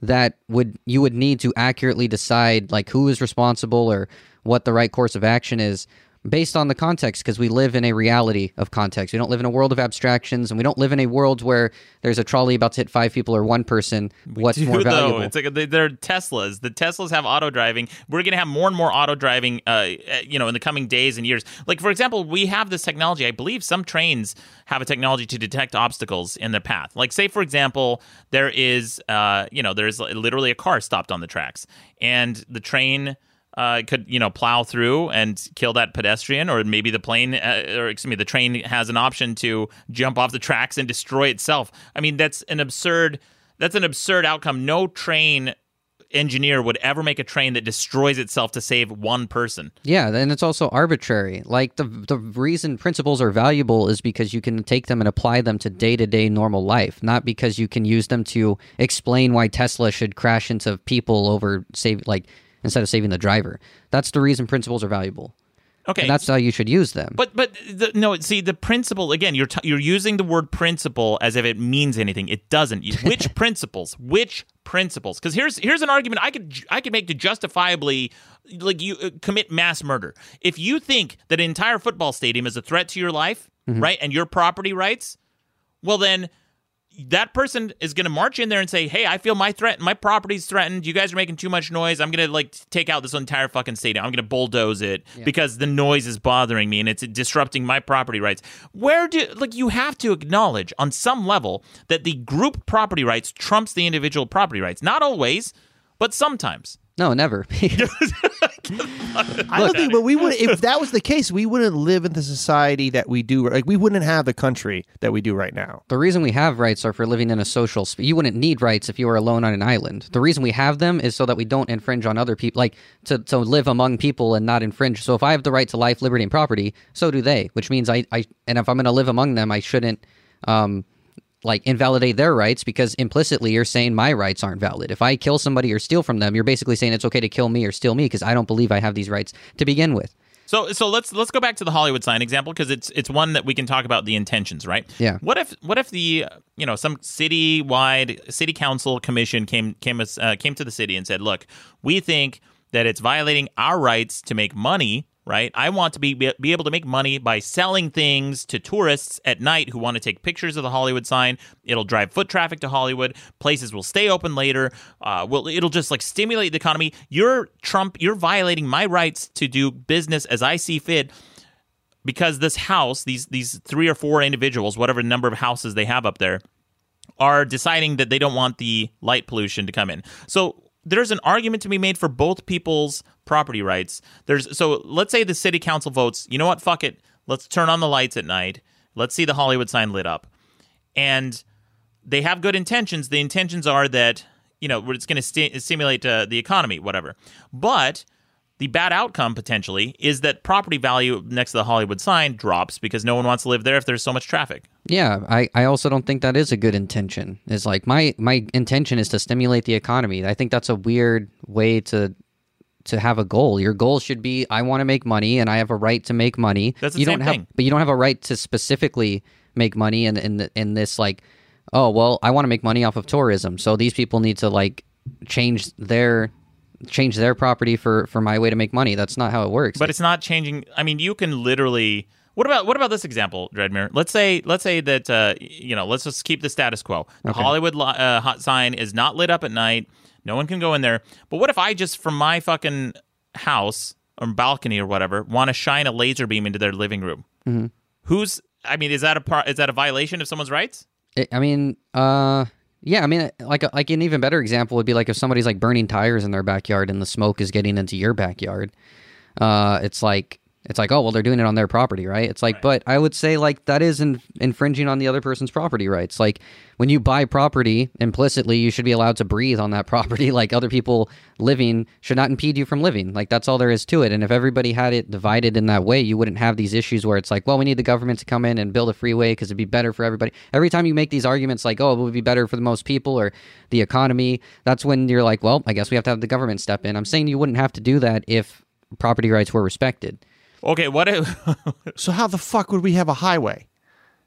that would you would need to accurately decide, like, who is responsible or what the right course of action is based on the context, because we live in a reality of context. We don't live in a world of abstractions, and we don't live in a world where there's a trolley about to hit five people or one person. We What's do, more valuable? Though. It's like they're Teslas. The Teslas have auto driving. We're going to have more and more auto driving, uh, you know, in the coming days and years. Like, for example, we have this technology. I believe some trains have a technology to detect obstacles in their path. Like, say, for example, there is, uh, you know, there's literally a car stopped on the tracks, and the train Uh, could, you know, plow through and kill that pedestrian, or maybe the plane, uh, or excuse me, the train has an option to jump off the tracks and destroy itself. I mean, that's an absurd, that's an absurd outcome. No train engineer would ever make a train that destroys itself to save one person. Yeah, and it's also arbitrary. Like, the the reason principles are valuable is because you can take them and apply them to day-to-day normal life, not because you can use them to explain why Tesla should crash into people over, save, like, instead of saving the driver. That's the reason principles are valuable. Okay. And that's how you should use them. But but the, no, see, the principle, again, you're t- you're using the word principle as if it means anything. It doesn't. Which principles? Which principles? Because here's here's an argument I could I could make to justifiably, like, you uh, commit mass murder. If you think that an entire football stadium is a threat to your life, mm-hmm. right, and your property rights, well then, that person is going to march in there and say, hey, I feel my threat, my property's threatened. You guys are making too much noise. I'm going to, like, take out this entire fucking stadium. I'm going to bulldoze it yeah. because the noise is bothering me and it's disrupting my property rights. Where do, like, you have to acknowledge on some level that the group property rights trumps the individual property rights. Not always, but sometimes. No, never. I don't think, but we would, if that was the case, we wouldn't live in the society that we do. Like, we wouldn't have the country that we do right now. The reason we have rights are for living in a social space. You wouldn't need rights if you were alone on an island. The reason we have them is so that we don't infringe on other people, like, to, to live among people and not infringe. So if I have the right to life, liberty, and property, so do they, which means I, I and if I'm going to live among them, I shouldn't, um, like, invalidate their rights, because implicitly you're saying my rights aren't valid. If I kill somebody or steal from them, you're basically saying it's okay to kill me or steal me because I don't believe I have these rights to begin with. So so let's let's go back to the Hollywood sign example, because it's it's one that we can talk about the intentions, right? Yeah. What if what if the, you know, some citywide city council commission came came uh, came to the city and said, look, we think that it's violating our rights to make money. Right, I want to be be able to make money by selling things to tourists at night who want to take pictures of the Hollywood sign. It'll drive foot traffic to Hollywood. Places will stay open later. Uh, well, it'll just, like, stimulate the economy. You're Trump. You're violating my rights to do business as I see fit, because this house, these these three or four individuals, whatever number of houses they have up there, are deciding that they don't want the light pollution to come in. So there's an argument to be made for both people's property rights. There's so let's say the city council votes, you know what, fuck it, let's turn on the lights at night. Let's see the Hollywood sign lit up. And they have good intentions. The intentions are that, you know, it's going sti- to stimulate uh, the economy, whatever. But the bad outcome potentially is that property value next to the Hollywood sign drops because no one wants to live there if there's so much traffic. Yeah, I, I also don't think that is a good intention. It's like my, my intention is to stimulate the economy. I think that's a weird way to to have a goal. Your goal should be, I want to make money and I have a right to make money. That's the you same don't have, thing. But you don't have a right to specifically make money in, in, in this, like, oh, well, I want to make money off of tourism, so these people need to, like, change their... change their property for, for my way to make money. That's not how it works. But it's not changing. I mean, you can literally. What about what about this example, Dreadmere? Let's say let's say that uh, you know, let's just keep the status quo. The okay. Hollywood uh, hot sign is not lit up at night. No one can go in there. But what if I just from my fucking house or balcony or whatever want to shine a laser beam into their living room? Mm-hmm. Who's? I mean, is that a par- is that a violation of someone's rights? It, I mean, uh. Yeah, I mean, like like an even better example would be like if somebody's like burning tires in their backyard and the smoke is getting into your backyard. Uh, it's like It's like, oh, well, they're doing it on their property, right? It's like, right. But I would say, like, that is in, infringing on the other person's property rights. Like, when you buy property, implicitly, you should be allowed to breathe on that property. Like, other people living should not impede you from living. Like, that's all there is to it. And if everybody had it divided in that way, you wouldn't have these issues where it's like, well, we need the government to come in and build a freeway because it'd be better for everybody. Every time you make these arguments like, oh, it would be better for the most people or the economy, that's when you're like, well, I guess we have to have the government step in. I'm saying you wouldn't have to do that if property rights were respected. Okay, what if... So how the fuck would we have a highway?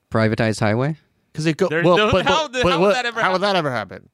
Privatized highway? Because it go... Well, no, but, how, but, how, but, would, that ever how would that ever happen?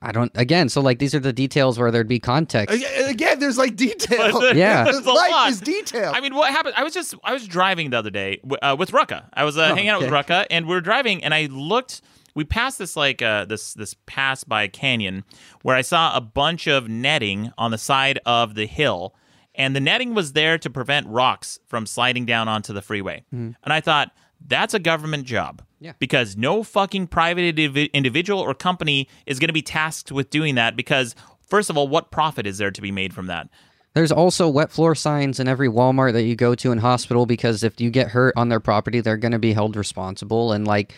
I don't... Again, so, like, these are the details where there'd be context. Again, there's, like, detail. But, yeah. There's life lot. is detail. I mean, what happened... I was just... I was driving the other day uh, with Rucka. I was uh, oh, hanging out okay. with Rucka, and we were driving, and I looked... We passed this like uh, this this pass by a canyon where I saw a bunch of netting on the side of the hill. And the netting was there to prevent rocks from sliding down onto the freeway. Mm-hmm. And I thought, that's a government job. Yeah. Because no fucking private indiv- individual or company is going to be tasked with doing that because, first of all, what profit is there to be made from that? There's also wet floor signs in every Walmart that you go to in hospital because if you get hurt on their property, they're going to be held responsible. And, like,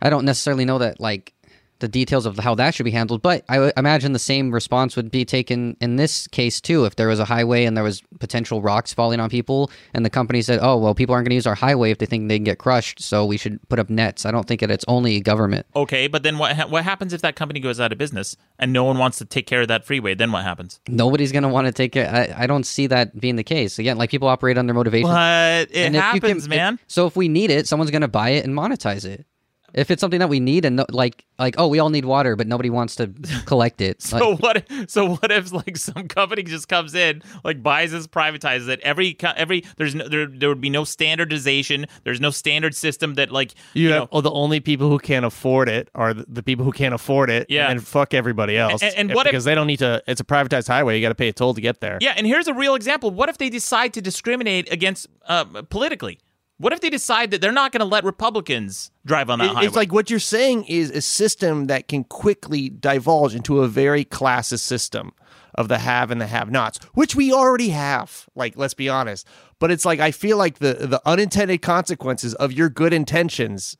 I don't necessarily know that, like, the details of how that should be handled, but I imagine the same response would be taken in this case too. If there was a highway and there was potential rocks falling on people and the company said, oh, well, people aren't going to use our highway if they think they can get crushed, so we should put up nets. I don't think that it's only government. Okay, but then what ha- what happens if that company goes out of business and no one wants to take care of that freeway? Then what happens? Nobody's going to want to take care. I, I don't see that being the case. Again, like people operate under motivation. But it happens, can, man. If, so if we need it, someone's going to buy it and monetize it. If it's something that we need and no, like, like, oh, we all need water, but nobody wants to collect it. so like, what? If, so what if like some company just comes in, like buys this, privatizes it? Every every there's no, there there would be no standardization. There's no standard system that like you, you have, know. Oh, the only people who can't afford it are the, the people who can't afford it. Yeah. And fuck everybody else. And, and, and what if, because they don't need to? It's a privatized highway. You got to pay a toll to get there. Yeah. And here's a real example. What if they decide to discriminate against uh, politically? What if they decide that they're not going to let Republicans drive on that it, highway? It's like what you're saying is a system that can quickly divulge into a very classist system of the have and the have-nots, which we already have. Like, let's be honest. But it's like I feel like the, the unintended consequences of your good intentions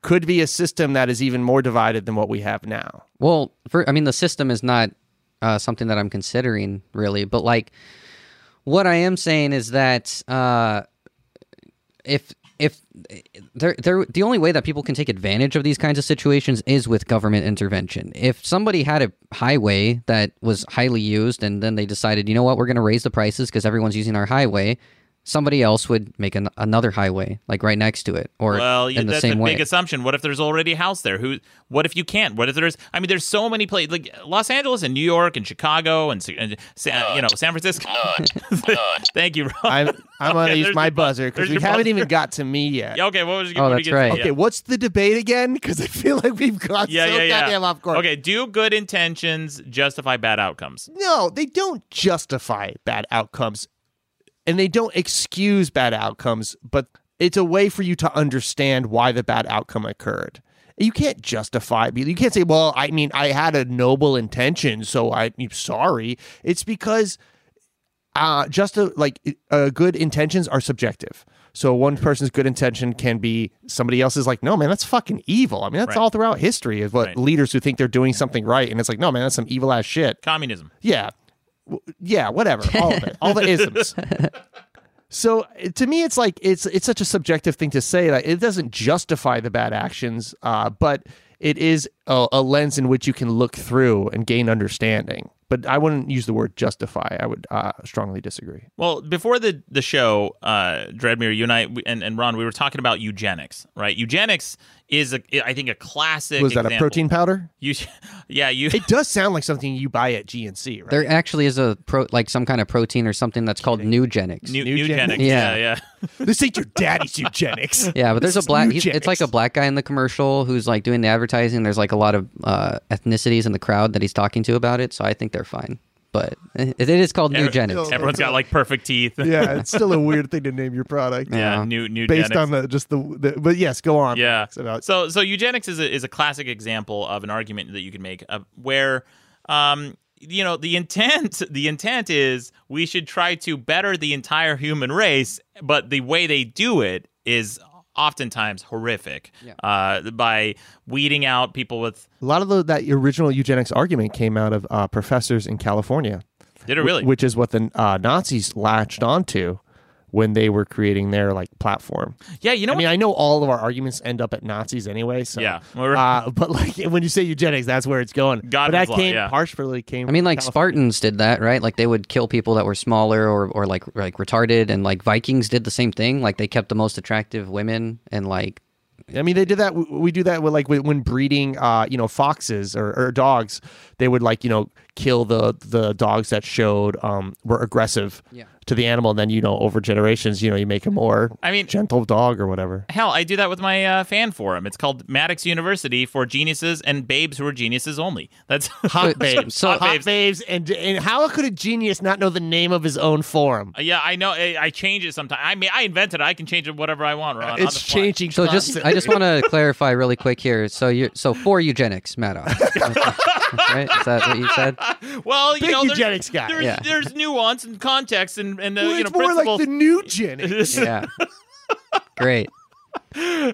could be a system that is even more divided than what we have now. Well, for, I mean, the system is not uh, something that I'm considering, really. But, like, what I am saying is that... Uh, If if they're, they're, the only way that people can take advantage of these kinds of situations is with government intervention. If somebody had a highway that was highly used and then they decided, you know what, we're going to raise the prices because everyone's using our highway, somebody else would make an, another highway like right next to it or well, in the same way. Well, that's a big assumption. What if there's already a house there? Who? What if you can't? What if there's... I mean, there's so many places. Like Los Angeles and New York and Chicago and, and uh, you know, San Francisco. Thank you, Ron. I'm, I'm okay, going to use my buzzer because we haven't buzzer. even got to me yet. Yeah, okay, what was you going oh, that's right. to Okay, yeah. What's the debate again? Because I feel like we've got yeah, so yeah, yeah. goddamn off course. Okay, do good intentions justify bad outcomes? No, they don't justify bad outcomes. And they don't excuse bad outcomes, but it's a way for you to understand why the bad outcome occurred. You can't justify it. You can't say, well, I mean, I had a noble intention, so I, I'm sorry. It's because uh, just a, like uh, good intentions are subjective. So one person's good intention can be somebody else's like, no, man, that's fucking evil. I mean, that's right. all throughout history is what right. leaders who think they're doing something right. And it's like, no, man, that's some evil ass shit. Communism. Yeah. Yeah, whatever. All of it. All the isms. So to me, it's like it's it's such a subjective thing to say. Like, it doesn't justify the bad actions, uh, but it is a, a lens in which you can look through and gain understanding. But I wouldn't use the word justify. I would uh, strongly disagree. Well, before the, the show, uh, Dreadmere, you and I, we, and, and Ron, we were talking about eugenics, right? Eugenics is, a, I think, a classic Was that example. a protein powder? You, yeah. you. It does sound like something you buy at G N C, right? There actually is a pro, like some kind of protein or something that's called nugenics. New, nugenics. Yeah, yeah. yeah. This ain't your daddy's eugenics. Yeah, but there's this a black, he's, it's like a black guy in the commercial who's like doing the advertising. There's like a lot of uh, ethnicities in the crowd that he's talking to about it, so I think they're fine, but it, it is called nugenics. Everyone's got like perfect teeth. Yeah, it's still a weird thing to name your product. Yeah, yeah. new new based on the just the, the but yes, go on. Yeah, about. so so eugenics is a, is a classic example of an argument that you can make of where um you know, the intent, the intent is we should try to better the entire human race, but the way they do it is oftentimes horrific. Yeah. Uh, by weeding out people with a lot of the, that original eugenics argument came out of uh, professors in California. Did it really? Which is what the uh, Nazis latched onto when they were creating their like platform. Yeah, you know. I what? mean, I know all of our arguments end up at Nazis anyway. So, yeah, uh, but like when you say eugenics, that's where it's going. God, but that law, came yeah. partially came. I mean, like California. Spartans did that, right? Like they would kill people that were smaller or or like like retarded, and like Vikings did the same thing. Like they kept the most attractive women, and like. I mean, they did that. We do that with like when breeding, uh, you know, foxes or, or dogs. They would like, you know, kill the the dogs that showed um, were aggressive yeah. to the animal. And then, you know, over generations, you know, you make a more I mean, gentle dog or whatever. Hell, I do that with my uh, fan forum. It's called Maddox University for Geniuses and Babes Who Are Geniuses Only. That's hot babes. So hot, hot babes. babes and, and how could a genius not know the name of his own forum? Uh, yeah, I know. I, I change it sometimes. I mean, I invented it. I can change it whatever I want. Ron, it's changing. So just, I just want to clarify really quick here. So you, so for eugenics, Maddox. Right? Is that what you said? Well, you Big know, there's, guy. There's, yeah. there's nuance and context and, and uh, well, you know, principles. It's more like the new genics. Yeah. Great.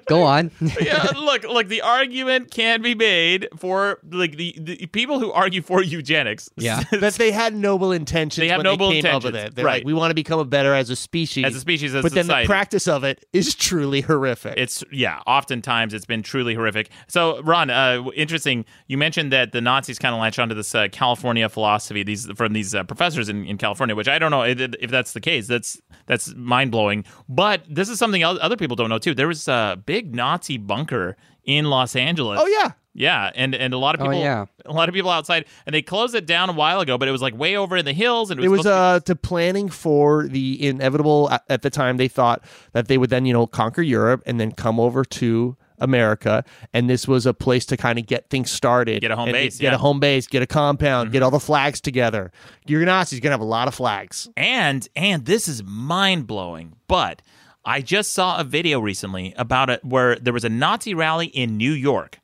Go on. yeah, look, look. The argument can be made for like the, the people who argue for eugenics. Yeah, that they had noble intentions. They have when noble they came intentions. Up with it. They're right. Like, we want to become a better as a species. As a species, as but society. Then the practice of it is truly horrific. It's yeah. Oftentimes, it's been truly horrific. So, Ron, uh, interesting. You mentioned that the Nazis kind of latched onto this uh, California philosophy. These from these uh, professors in, in California, which I don't know if that's the case. That's that's mind blowing. But this is something else other people don't know too. There was a big Nazi bunker in Los Angeles. Oh yeah, yeah, and and a lot of people, oh, yeah. a lot of people outside, and they closed it down a while ago. But it was like way over in the hills, and it was, it was uh, to, be- to planning for the inevitable. At, at the time, they thought that they would then you know conquer Europe and then come over to America, and this was a place to kind of get things started, get a home base, get yeah. a home base, get a compound, mm-hmm. get all the flags together. Your Nazis gonna have a lot of flags, and and this is mind blowing, but. I just saw a video recently about it where there was a Nazi rally in New York,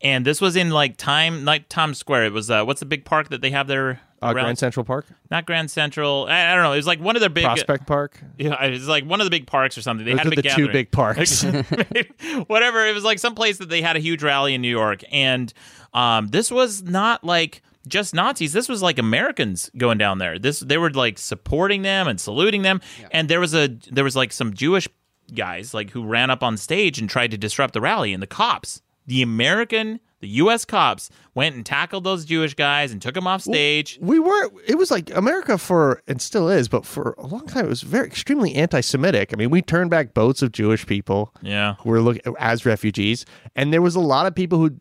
and this was in like time, like Times Square. It was uh, what's the big park that they have there? Uh, Grand Central Park? Not Grand Central. I, I don't know. It was like one of their big Prospect Park. Yeah, it was like one of the big parks or something. They Those had a big the gathering. Two big parks. Whatever. It was like someplace that they had a huge rally in New York, and um, this was not like. Just Nazis. This was like Americans going down there. This they were like supporting them and saluting them. Yeah. And there was a there was like some Jewish guys like who ran up on stage and tried to disrupt the rally. And the cops, the American, the U S cops, went and tackled those Jewish guys and took them off stage. We were. It was like America for and still is, but for a long time it was very extremely anti-Semitic. I mean, we turned back boats of Jewish people. Yeah, who were looking as refugees, and there was a lot of people who.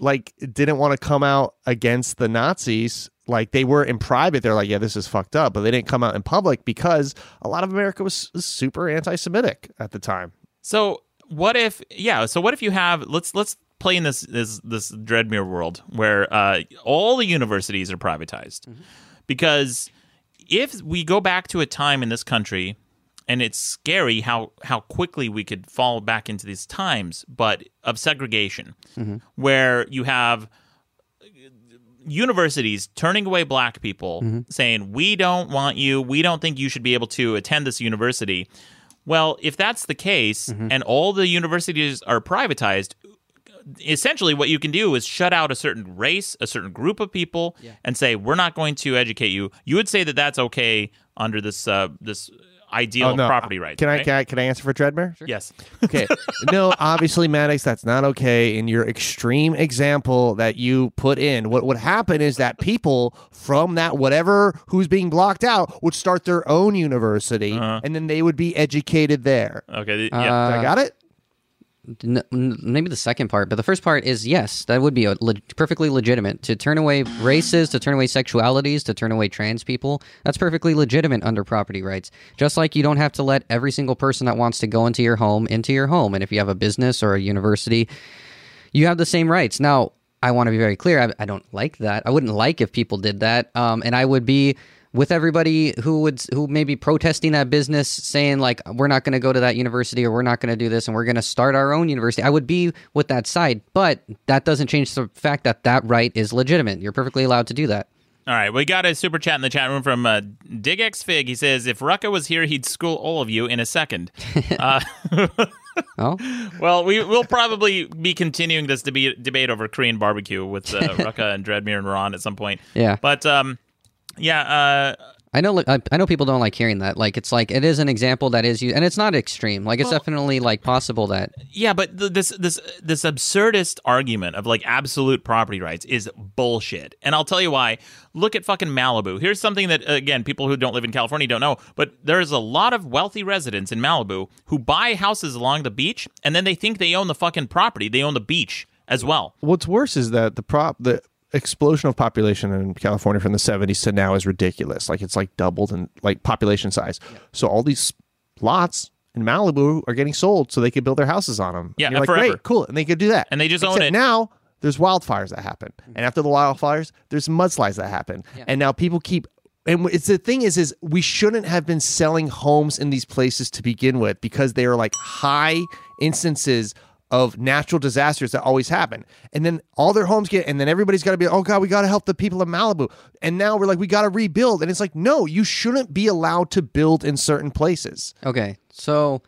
Like didn't want to come out against the Nazis. Like they were in private. They're like, yeah, this is fucked up. But they didn't come out in public because a lot of America was super anti-Semitic at the time. So what if, yeah. So what if you have, let's, let's play in this, this, this Dreadmere world where uh, all the universities are privatized mm-hmm. because if we go back to a time in this country and it's scary how, how quickly we could fall back into these times, but of segregation, mm-hmm. where you have universities turning away black people, mm-hmm. saying, we don't want you, we don't think you should be able to attend this university. Well, if that's the case, mm-hmm. and all the universities are privatized, essentially what you can do is shut out a certain race, a certain group of people, yeah. and say, we're not going to educate you. You would say that that's okay under this uh, this... ideal oh, no. property rights. Can, right? I, can I can I answer for Dreadmere? Sure. Yes. Okay. No, obviously, Maddox, that's not okay. In your extreme example that you put in, what would happen is that people from that whatever who's being blocked out would start their own university, uh-huh. and then they would be educated there. Okay. Yeah. Uh, Did I got it? No, maybe the second part, but the first part is yes, that would be a le- perfectly legitimate to turn away races, to turn away sexualities, to turn away trans people. That's perfectly legitimate under property rights. Just like you don't have to let every single person that wants to go into your home into your home. And if you have a business or a university, you have the same rights. Now, I want to be very clear. I, I don't like that. I wouldn't like if people did that. Um, and I would be with everybody who would who may be protesting that business, saying like, we're not going to go to that university or we're not going to do this and we're going to start our own university. I would be with that side, but that doesn't change the fact that that right is legitimate. You're perfectly allowed to do that. All right, we got a super chat in the chat room from uh, DigXFig. He says, if Rucka was here, he'd school all of you in a second. uh, oh? Well, we, we'll probably be continuing this deb- debate over Korean barbecue with uh, Rucka and Dreadmere and Ron at some point. Yeah. But, um, yeah. Uh, I know I know people don't like hearing that. Like, it's like, it is an example that is, and it's not extreme. Like, it's well, definitely, like, possible that. Yeah, but th- this this this absurdist argument of, like, absolute property rights is bullshit. And I'll tell you why. Look at fucking Malibu. Here's something that, again, people who don't live in California don't know, but there's a lot of wealthy residents in Malibu who buy houses along the beach, and then they think they own the fucking property. They own the beach as well. What's worse is that the prop... the explosion of population in California from the seventies to now is ridiculous. Like, it's like doubled in like population size. Yeah. So all these lots in Malibu are getting sold so they could build their houses on them. Yeah, and you're and like, forever. Great, cool. And they could do that. And they just Except own it. Now there's wildfires that happen. And after the wildfires, there's mudslides that happen. Yeah. And now people keep and it's the thing is is we shouldn't have been selling homes in these places to begin with, because they are like high instances of natural disasters that always happen. And then all their homes get, and then everybody's got to be, oh God, we got to help the people of Malibu. And now we're like, we got to rebuild. And it's like, no, you shouldn't be allowed to build in certain places. Okay. So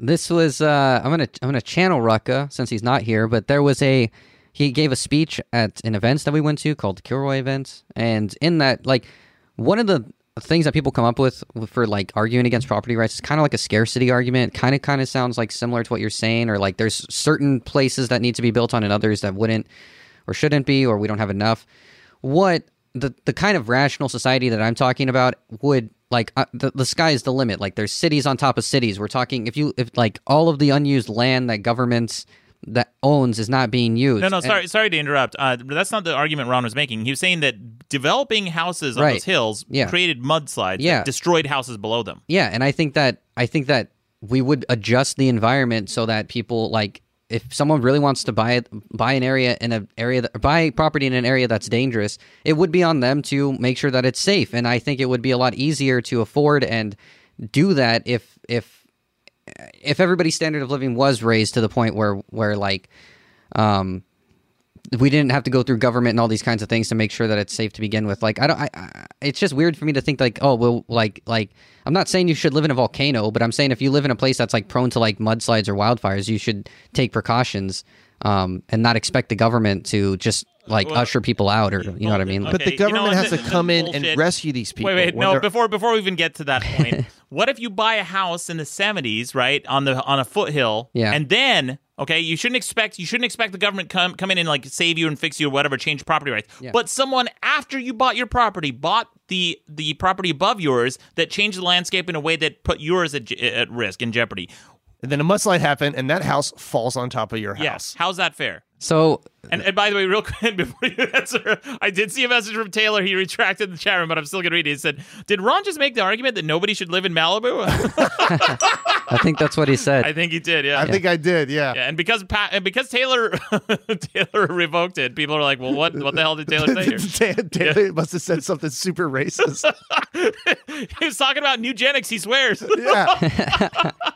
this was, uh, I'm going to, I'm going to channel Rucka since he's not here, but there was a, he gave a speech at an event that we went to called the Kilroy event. And in that, like, one of the things that people come up with for like arguing against property rights is kind of like a scarcity argument. Kind of, kind of sounds like similar to what you're saying, or like there's certain places that need to be built on and others that wouldn't or shouldn't be, or we don't have enough. What the the kind of rational society that I'm talking about would like uh, the the sky is the limit. Like there's cities on top of cities. We're talking if you if like all of the unused land that governments that owns is not being used. No, no, sorry, and, sorry to interrupt. Uh, but that's not the argument Ron was making. He was saying that developing houses on right. those hills yeah. created mudslides, yeah. that destroyed houses below them. Yeah, and I think that I think that we would adjust the environment so that people like if someone really wants to buy buy an area in an area that, buy property in an area that's dangerous, it would be on them to make sure that it's safe. And I think it would be a lot easier to afford and do that if if. if everybody's standard of living was raised to the point where, where like, um, we didn't have to go through government and all these kinds of things to make sure that it's safe to begin with. Like, I don't, I, I it's just weird for me to think like, oh, well, like, like, I'm not saying you should live in a volcano, but I'm saying if you live in a place that's like prone to like mudslides or wildfires, you should take precautions, um, and not expect the government to just like well, usher people out, or you know well, what I mean? Like, but the government you know, has the, to come in bullshit. and rescue these people. Wait, wait, no, they're... before before we even get to that point, what if you buy a house in the seventies, right, on the on a foothill, yeah. and then okay, you shouldn't expect you shouldn't expect the government come come in and like save you and fix you or whatever, change property rights. Yeah. But someone after you bought your property bought the the property above yours that changed the landscape in a way that put yours at, at risk in jeopardy. And then a mudslide happened, and that house falls on top of your house. Yes. How's that fair? So, and, and by the way, real quick, before you answer, I did see a message from Taylor. He retracted the chat room, but I'm still going to read it. He said, did Ron just make the argument that nobody should live in Malibu? I think that's what he said. I think he did, yeah. I yeah. think I did, yeah. yeah and because pa- and because Taylor Taylor revoked it, people are like, well, what what the hell did Taylor say here? Taylor yeah. must have said something super racist. He was talking about nugenics, he swears. Yeah.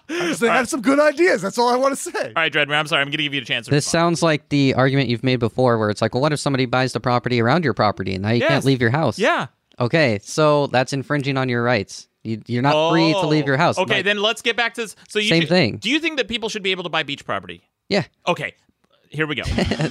I was like, I have some good ideas. That's all I want to say. All right, Dreadmere, I'm sorry. I'm going to give you a chance. This sounds like the The argument you've made before where it's like, well, what if somebody buys the property around your property and now you yes. can't leave your house? Yeah. Okay, so that's infringing on your rights. You, you're not oh. free to leave your house. Okay, like, then let's get back to this. So you same should, thing. Do you think that people should be able to buy beach property? Yeah. Okay, here we go.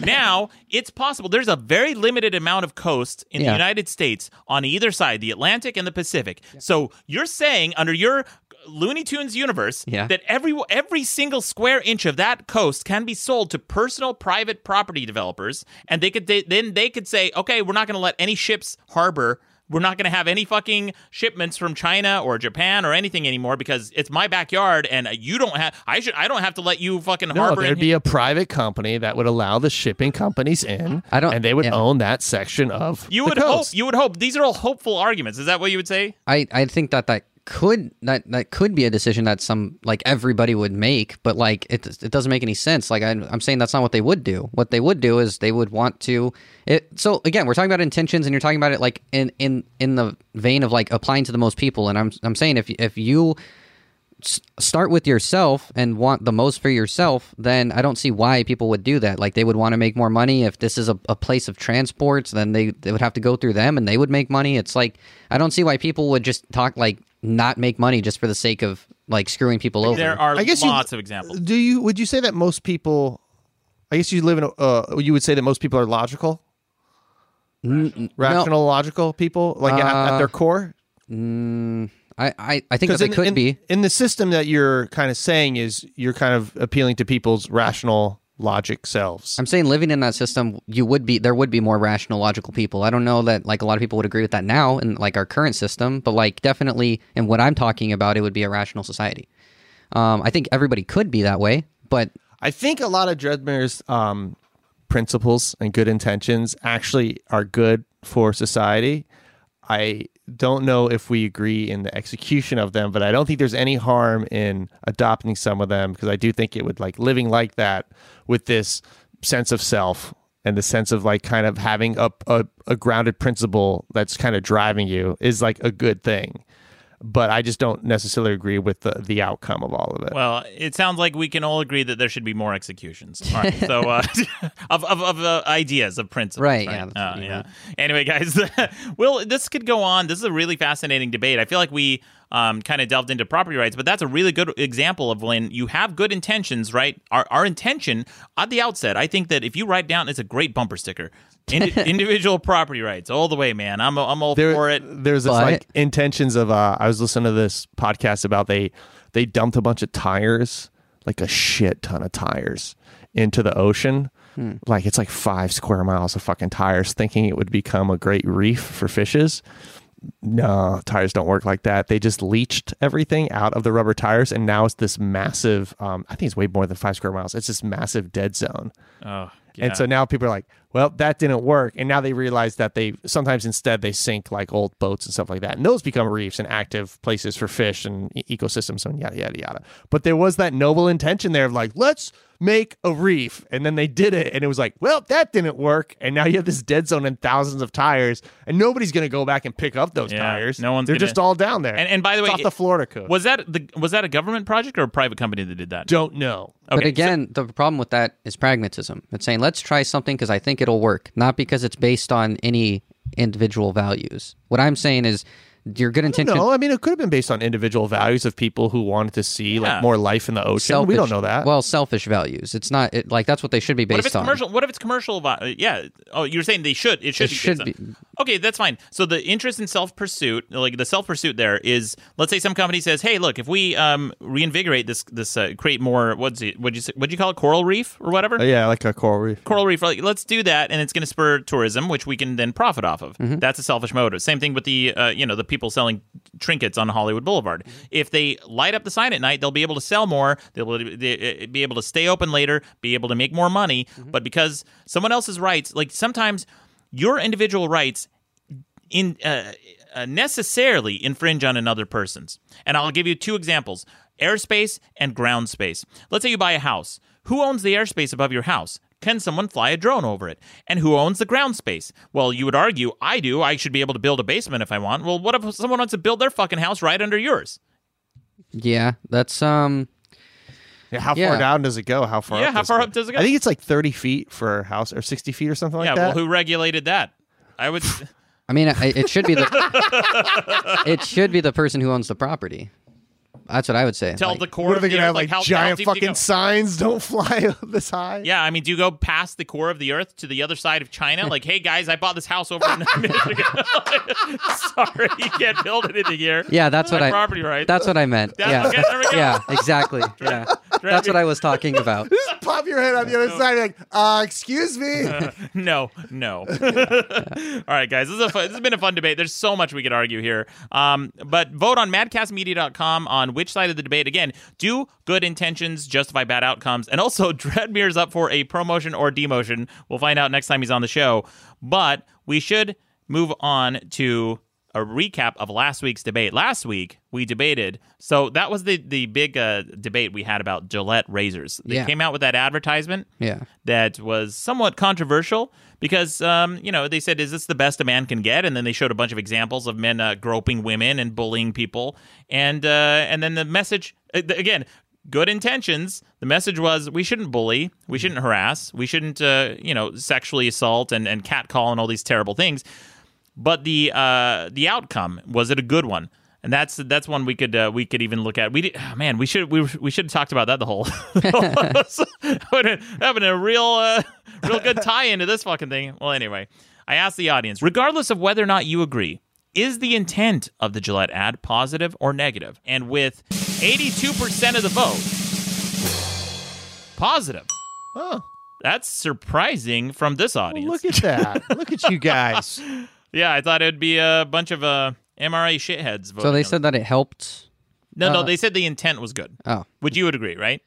Now, it's possible. There's a very limited amount of coast in yeah. the United States on either side, the Atlantic and the Pacific. Yeah. So you're saying under your Looney Tunes universe yeah. that every every single square inch of that coast can be sold to personal private property developers, and they could they, then they could say, okay, we're not going to let any ships harbor, we're not going to have any fucking shipments from China or Japan or anything anymore because it's my backyard and you don't have I should I don't have to let you fucking no, harbor. There'd be here. a private company that would allow the shipping companies in, I don't, and they would yeah. own that section of you the would coast. hope you would hope these are all hopeful arguments. Is that what you would say? I I think that that. Could that that could be a decision that some like everybody would make, but like it it doesn't make any sense. Like I, I'm saying that's not what they would do. What they would do is they would want to. It, so again, we're talking about intentions, and you're talking about it like in in in the vein of like applying to the most people. And I'm I'm saying if if you start with yourself and want the most for yourself, then I don't see why people would do that. Like, they would want to make more money. If this is a, a place of transports, then they, they would have to go through them and they would make money. It's like, I don't see why people would just talk like not make money just for the sake of like screwing people over. There are I guess lots you, of examples. Do you, would you say that most people, I guess you live in, a, uh, you would say that most people are logical? Rational, Rational no. logical people, like uh, at, at their core? Mm, I, I, I think that they in, could in, be. In the system that you're kind of saying is you're kind of appealing to people's rational logic selves. I'm saying living in that system, you would be, there would be more rational, logical people. I don't know that like a lot of people would agree with that now in like our current system, but like definitely in what I'm talking about, it would be a rational society. Um, I think everybody could be that way, but... I think a lot of Dreadmere's... Um, principles and good intentions actually are good for society. I don't know if we agree in the execution of them, but I don't think there's any harm in adopting some of them, because I do think it would, like living like that with this sense of self and the sense of like kind of having a, a, a grounded principle that's kind of driving you is like a good thing. But I just don't necessarily agree with the, the outcome of all of it. Well, it sounds like we can all agree that there should be more executions. All right, so uh, of of, of uh, ideas, of principles, right? right? Yeah, uh, yeah. Anyway, guys, well, this could go on. This is a really fascinating debate. I feel like we um, kind of delved into property rights, but that's a really good example of when you have good intentions, right? Our our intention at the outset. I think that if you write down, it's a great bumper sticker. Indi- individual property rights all the way, man. I'm I'm all there, for it. There's this but... like intentions of. Uh, I was listening to this podcast about they they dumped a bunch of tires, like a shit ton of tires, into the ocean. Hmm. Like it's like five square miles of fucking tires, thinking it would become a great reef for fishes. No, tires don't work like that. They just leached everything out of the rubber tires, and now it's this massive. Um, I think it's way more than five square miles. It's this massive dead zone. Oh. Yeah. And so now people are like, well, that didn't work. And now they realize that they sometimes instead they sink like old boats and stuff like that. And those become reefs and active places for fish and ecosystems and yada, yada, yada. But there was that noble intention there of like, let's make a reef. And then they did it. And it was like, well, that didn't work. And now you have this dead zone and thousands of tires. And nobody's going to go back and pick up those yeah, tires. No one's They're gonna... just all down there. And, and by the way, it's off the Florida coast. Was that, the, was that a government project or a private company that did that? Don't know. Okay, but again, so, the problem with that is pragmatism. It's saying, let's try something because I think it'll work, not because it's based on any individual values. What I'm saying is your good intention... No, I mean, it could have been based on individual values of people who wanted to see yeah. like more life in the ocean. Selfish, we don't know that. Well, selfish values. It's not... It, like, that's what they should be based on. What if it's on. commercial? What if it's commercial? Yeah. Oh, you're saying they should. It should, it be, should be. Okay, that's fine. So the interest in self-pursuit, like the self-pursuit there is, let's say some company says, hey, look, if we um, reinvigorate this, this uh, create more, what's it, what'd you, say, what'd you call it, coral reef or whatever? Uh, yeah, like a coral reef. Coral reef. Like, let's do that, and it's going to spur tourism, which we can then profit off of. Mm-hmm. That's a selfish motive. Same thing with the, uh, you know, the people selling trinkets on Hollywood Boulevard. If they light up the sign at night, they'll be able to sell more. They'll be able to stay open later, be able to make more money. Mm-hmm. But because someone else's rights, like sometimes your individual rights in uh, uh, necessarily infringe on another person's. And I'll give you two examples, airspace and ground space. Let's say you buy a house. Who owns the airspace above your house? Can someone fly a drone over it? And who owns the ground space? Well, you would argue, I do. I should be able to build a basement if I want. Well, what if someone wants to build their fucking house right under yours? Yeah, that's... um. Yeah, how yeah. far down does it go? How far yeah, up how far it? up does it go? I think it's like thirty feet for a house, or sixty feet or something yeah, like that. Yeah, well, who regulated that? I would... I mean, it should be the... it should be the person who owns the property. That's what I would say. Tell like, the core what of the earth. Are they going to have like, like how, giant how fucking signs? Don't fly this high. Yeah, I mean, do you go past the core of the earth to the other side of China? Like, hey, guys, I bought this house over in Michigan. Sorry, you can't build anything here. Yeah, that's what I... property rights. That's what I meant. That's, yeah, okay, there we go. Yeah, exactly. Yeah. That's what I was talking about. Just pop your head on the other no. side like, uh, excuse me. Uh, no, no. yeah. Yeah. All right, guys, this is a fun, this has been a fun debate. There's so much we could argue here. Um, but vote on madcast media dot com on which side of the debate. Again, do good intentions justify bad outcomes? And also, Dreadmere's up for a promotion or demotion. We'll find out next time he's on the show. But we should move on to... a recap of last week's debate. Last week, we debated. So that was the, the big uh, debate we had about Gillette razors. They yeah. came out with that advertisement yeah. that was somewhat controversial because, um, you know, they said, is this the best a man can get? And then they showed a bunch of examples of men uh, groping women and bullying people. And, uh, and then the message, again, good intentions. The message was we shouldn't bully, we shouldn't harass, we shouldn't, uh, you know, sexually assault and, and catcall and all these terrible things. But the uh, the outcome, was it a good one? And that's that's one we could uh, we could even look at. We did, oh, man, we should we we should have talked about that the whole. Having a real uh, real good tie into this fucking thing. Well, anyway, I asked the audience, regardless of whether or not you agree, is the intent of the Gillette ad positive or negative? And with eighty-two percent of the vote, positive. Oh, that's surprising from this audience. Well, look at that! Look at you guys. Yeah, I thought it would be a bunch of uh, M R A shitheads voting. So they said that it helped? No, uh, no, they said the intent was good. Oh. Which you would agree, right?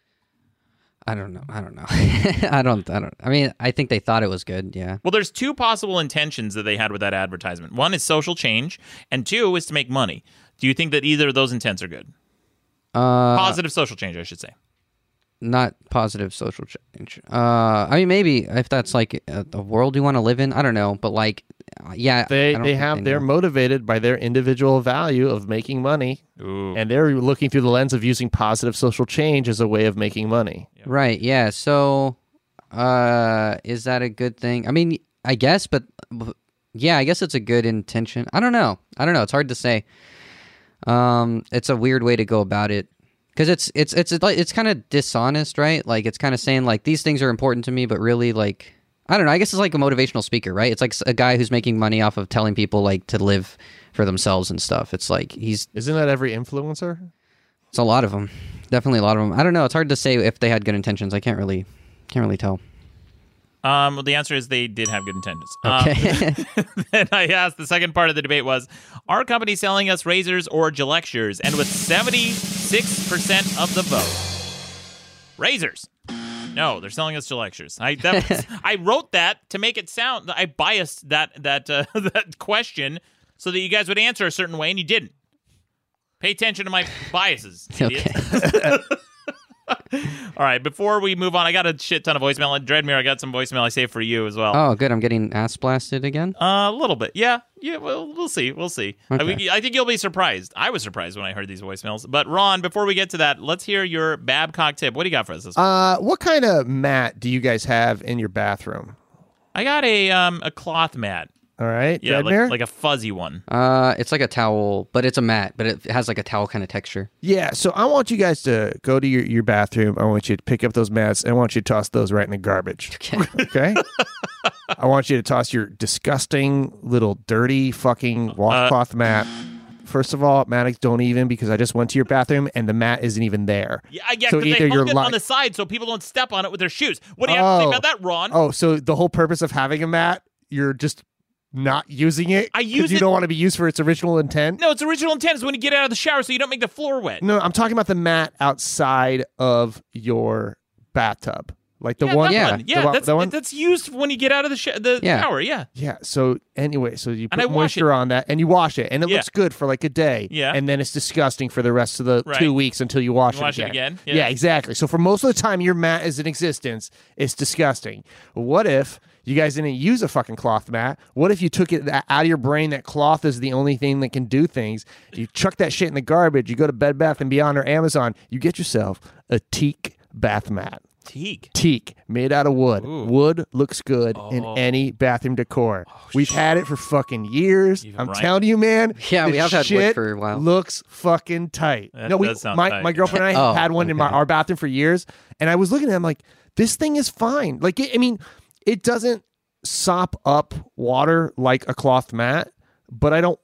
I don't know. I don't know. I don't, I don't, I mean, I think they thought it was good, yeah. Well, there's two possible intentions that they had with that advertisement. One is social change, and two is to make money. Do you think that either of those intents are good? Uh, positive social change, I should say. Not positive social change. Uh, I mean, maybe if that's like a, a world you want to live in, I don't know, but like, yeah, they they have they're motivated by their individual value of making money. Ooh. And they're looking through the lens of using positive social change as a way of making money. Yep. Right. Yeah. So, uh, is that a good thing? I mean, I guess, but yeah, I guess it's a good intention. I don't know. I don't know. It's hard to say. Um, it's a weird way to go about it. Because it's it's it's it's, it's kind of dishonest, right? Like it's kind of saying like these things are important to me, but really like. I don't know. I guess it's like a motivational speaker, right? It's like a guy who's making money off of telling people like to live for themselves and stuff. It's like he's... Isn't that every influencer? It's a lot of them. Definitely a lot of them. I don't know. It's hard to say if they had good intentions. I can't really can't really tell. Um, well, the answer is they did have good intentions. Okay. Um, then I asked, the second part of the debate was, are companies selling us razors or Gillectures? And with seventy-six percent of the vote, razors. No, they're selling us Gillectures. I that was, I wrote that to make it sound I biased that that uh, that question so that you guys would answer a certain way, and you didn't. Pay attention to my biases, idiots. Okay. All right, before we move on, I got a shit ton of voicemail. And Dreadmere, I got some voicemail I saved for you as well. Oh, good. I'm getting ass blasted again? Uh, a little bit, yeah. Yeah, well, we'll see. We'll see. Okay. I, I think you'll be surprised. I was surprised when I heard these voicemails. But, Ron, before we get to that, let's hear your Babcock tip. What do you got for us this week? Uh, what kind of mat do you guys have in your bathroom? I got a um a cloth mat. All right. Yeah, like, like a fuzzy one. Uh, it's like a towel, but it's a mat, but it has like a towel kind of texture. Yeah, so I want you guys to go to your, your bathroom. I want you to pick up those mats, and I want you to toss those right in the garbage. Okay. Okay? I want you to toss your disgusting little dirty fucking washcloth uh, mat. First of all, Maddox, don't even, because I just went to your bathroom, and the mat isn't even there. Yeah, yeah, because so they hung it li- on the side so people don't step on it with their shoes. What do you oh. have to say about that, Ron? Oh, so the whole purpose of having a mat, you're just... not using it because use you it. Don't want to be used for its original intent. No, its original intent is when you get out of the shower so you don't make the floor wet. No, I'm talking about the mat outside of your bathtub. Like the yeah, one. Yeah, one. yeah the, that's, the one? that's used when you get out of the, sh- the yeah. shower, yeah. Yeah, so anyway, so you put moisture on that and you wash it and it yeah. looks good for like a day. Yeah. And then it's disgusting for the rest of the right. two weeks until you wash, you wash it again. It again. Yeah. yeah, exactly. So for most of the time your mat is in existence, it's disgusting. What if... you guys didn't use a fucking cloth mat. What if you took it out of your brain that cloth is the only thing that can do things? You chuck that shit in the garbage. You go to Bed Bath and Beyond or Amazon. You get yourself a teak bath mat. Teak? Teak. Made out of wood. Ooh. Wood looks good oh. in any bathroom decor. Oh, We've shit. had it for fucking years. Even I'm right. telling you, man. Yeah, we have had wood for a while. Looks fucking tight. That no, we, my, tight. my girlfriend and I oh, had one okay. in my, our bathroom for years. And I was looking at him like, this thing is fine. Like, it, I mean... it doesn't sop up water like a cloth mat, but I don't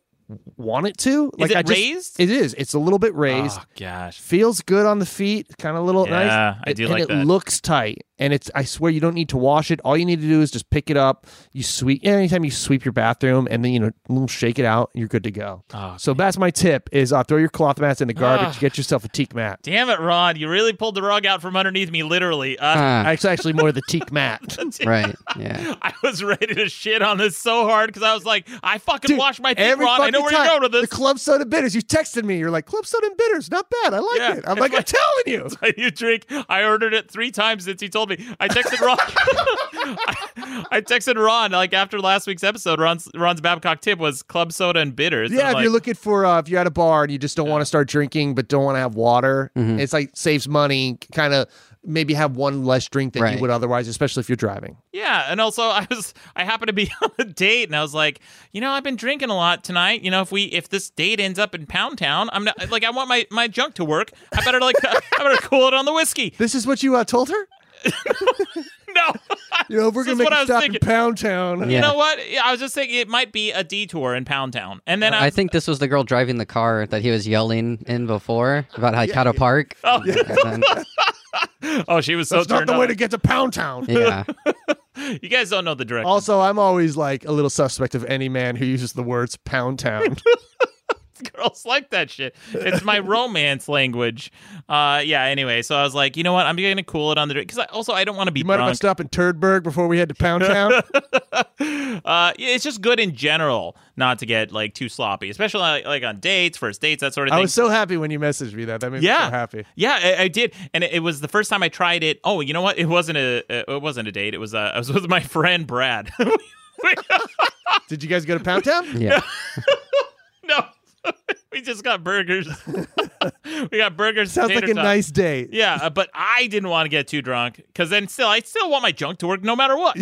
want it to. Like, is it I just, raised? It is. It's a little bit raised. Oh, gosh. Feels good on the feet. Kind of a little yeah, nice. Yeah, I do it, like and that. It looks tight. And it's, I swear, you don't need to wash it. All you need to do is just pick it up. You sweep, anytime you sweep your bathroom, and then, you know, shake it out, and you're good to go. Oh, so man. That's my tip is uh, throw your cloth mats in the garbage. Oh. Get yourself a teak mat. Damn it, Ron. You really pulled the rug out from underneath me, literally. Uh, uh. It's actually more the teak mat. the teak right, yeah. I was ready to shit on this so hard because I was like, I fucking Dude, washed my teak, Ron. I know where time. You're going with this. The club soda bitters. You texted me. You're like, club soda and bitters, not bad. I like yeah. it. I'm like, like, I'm telling you. It's like you drink. I ordered it three times since you told me. I texted Ron. I, I texted Ron like after last week's episode. Ron's Ron's Babcock tip was club soda and bitters. Yeah, and if like, you're looking for uh, if you're at a bar and you just don't yeah. want to start drinking but don't want to have water, mm-hmm. it's like saves money. Kind of maybe have one less drink than right. you would otherwise, especially if you're driving. Yeah, and also I was I happened to be on a date and I was like, you know, I've been drinking a lot tonight. You know, if we if this date ends up in Pound Town, I'm not, like I want my, my junk to work. I better like I better cool it on the whiskey. This is what you uh, told her? No, you know, we're gonna make a stop thinking. in Pound Town. Yeah. You know what? I was just thinking it might be a detour in Pound Town, and then uh, I, was, I think this was the girl driving the car that he was yelling in before about Hikato yeah, yeah. Park. Oh, yeah. and then... oh, she was so. That's not the way up. to get to Pound Town. Yeah. You guys don't know the direction. Also, I'm always like a little suspect of any man who uses the words Pound Town. Girls like that shit. It's my romance language. Uh, yeah. Anyway, so I was like, you know what? I'm gonna cool it on the drink because I, also I don't want to be. You might drunk. have been stopped in Turdberg before we had to Pound Town. uh, it's just good in general not to get like too sloppy, especially like, like on dates, first dates, that sort of thing. I was so happy when you messaged me that. That made yeah. me so happy. Yeah, I, I did, and it, it was the first time I tried it. Oh, you know what? It wasn't a. It wasn't a date. It was. Uh, I was with my friend Brad. Did you guys go to Pound Town? Yeah. No. We just got burgers. We got burgers. Sounds like a time. nice day. Yeah, uh, but I didn't want to get too drunk because then still, I still want my junk to work no matter what.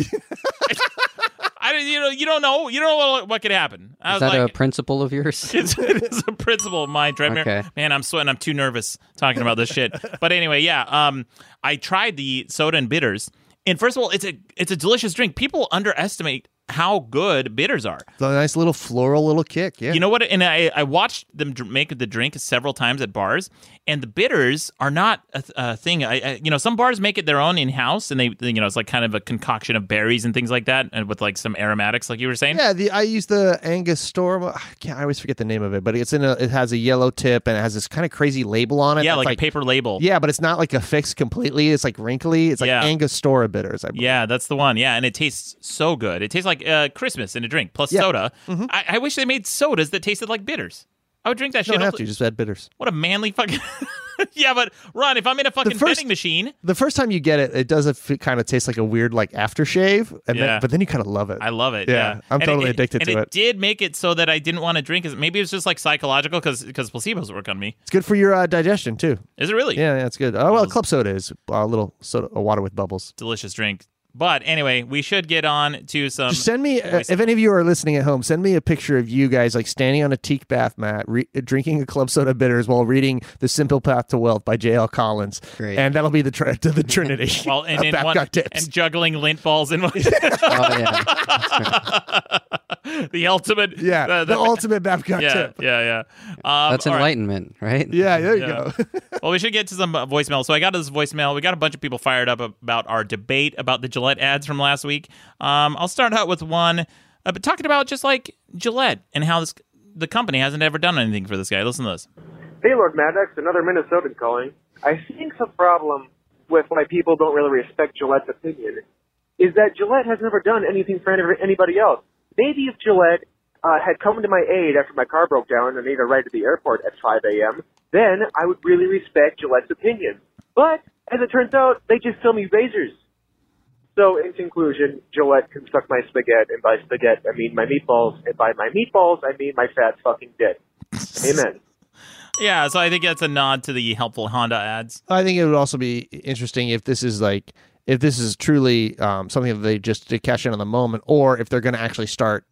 I you know you don't know you don't know what, what could happen. I is was that like, a principle of yours? It's, it's a principle of mine, Dreadmere. Okay. Man, I'm sweating. I'm too nervous talking about this shit. But anyway, yeah. Um, I tried the soda and bitters, and first of all, it's a it's a delicious drink. People underestimate how good bitters are. It's a nice little floral little kick, yeah. You know what? And I, I watched them make the drink several times at bars, and the bitters are not a, a thing. I, I, you know, some bars make it their own in-house, and they, you know, it's like kind of a concoction of berries and things like that, and with like some aromatics, like you were saying. Yeah, the I use the Angostura. I can't. I always forget the name of it, but it's in a. It has a yellow tip, and it has this kind of crazy label on it. Yeah, like, like a paper label. Yeah, but it's not like affixed completely. It's like wrinkly. It's like yeah. Angostura bitters, I believe. Yeah, that's the one. Yeah, and it tastes so good. It tastes like Uh, Christmas in a drink plus yeah. soda. Mm-hmm. I-, I wish they made sodas that tasted like bitters. I would drink that you shit. Don't have to, just add bitters. What a manly fucking. Yeah, but Ron, if I'm in a fucking first, vending machine, the first time you get it, it does f- kind of taste like a weird like aftershave, and yeah. then, but then you kind of love it. I love it. Yeah, yeah. I'm and totally it, addicted it, to it. And it did make it so that I didn't want to drink. Maybe it's just like psychological because because placebos work on me. It's good for your uh, digestion too. Is it really? Yeah, yeah, it's good. Oh well, club soda is a uh, little soda, uh, water with bubbles. Delicious drink. But anyway, we should get on to some... Just send me, uh, if any of you are listening at home, send me a picture of you guys like standing on a teak bath mat, re- drinking a club soda bitters while reading The Simple Path to Wealth by J L Collins. Great. And that'll be the tr- to the Trinity. Well, and, and, one, and juggling lint balls in one. Oh, yeah. The ultimate... Yeah, uh, the, the ultimate Babcock yeah, tip. Yeah, yeah. Um, That's enlightenment, right? right? Yeah, there you yeah. go. Well, we should get to some uh, voicemail. So I got this voicemail. We got a bunch of people fired up about our debate about the Gillette ads from last week. Um, I'll start out with one, uh, but talking about just like Gillette and how this, the company hasn't ever done anything for this guy. Listen to this. Hey, Lord Maddox, another Minnesotan calling. I think the problem with why people don't really respect Gillette's opinion is that Gillette has never done anything for any, anybody else. Maybe if Gillette uh, had come to my aid after my car broke down and I needed a ride to the airport at five a.m., then I would really respect Gillette's opinion. But as it turns out, they just sell me razors. So, in conclusion, Gillette can suck my spaghetti, and by spaghetti, I mean my meatballs, and by my meatballs, I mean my fat fucking dick. Amen. Yeah, so I think that's a nod to the helpful Honda ads. I think it would also be interesting if this is like, if this is truly um, something that they just did cash in on the moment, or if they're going to actually start.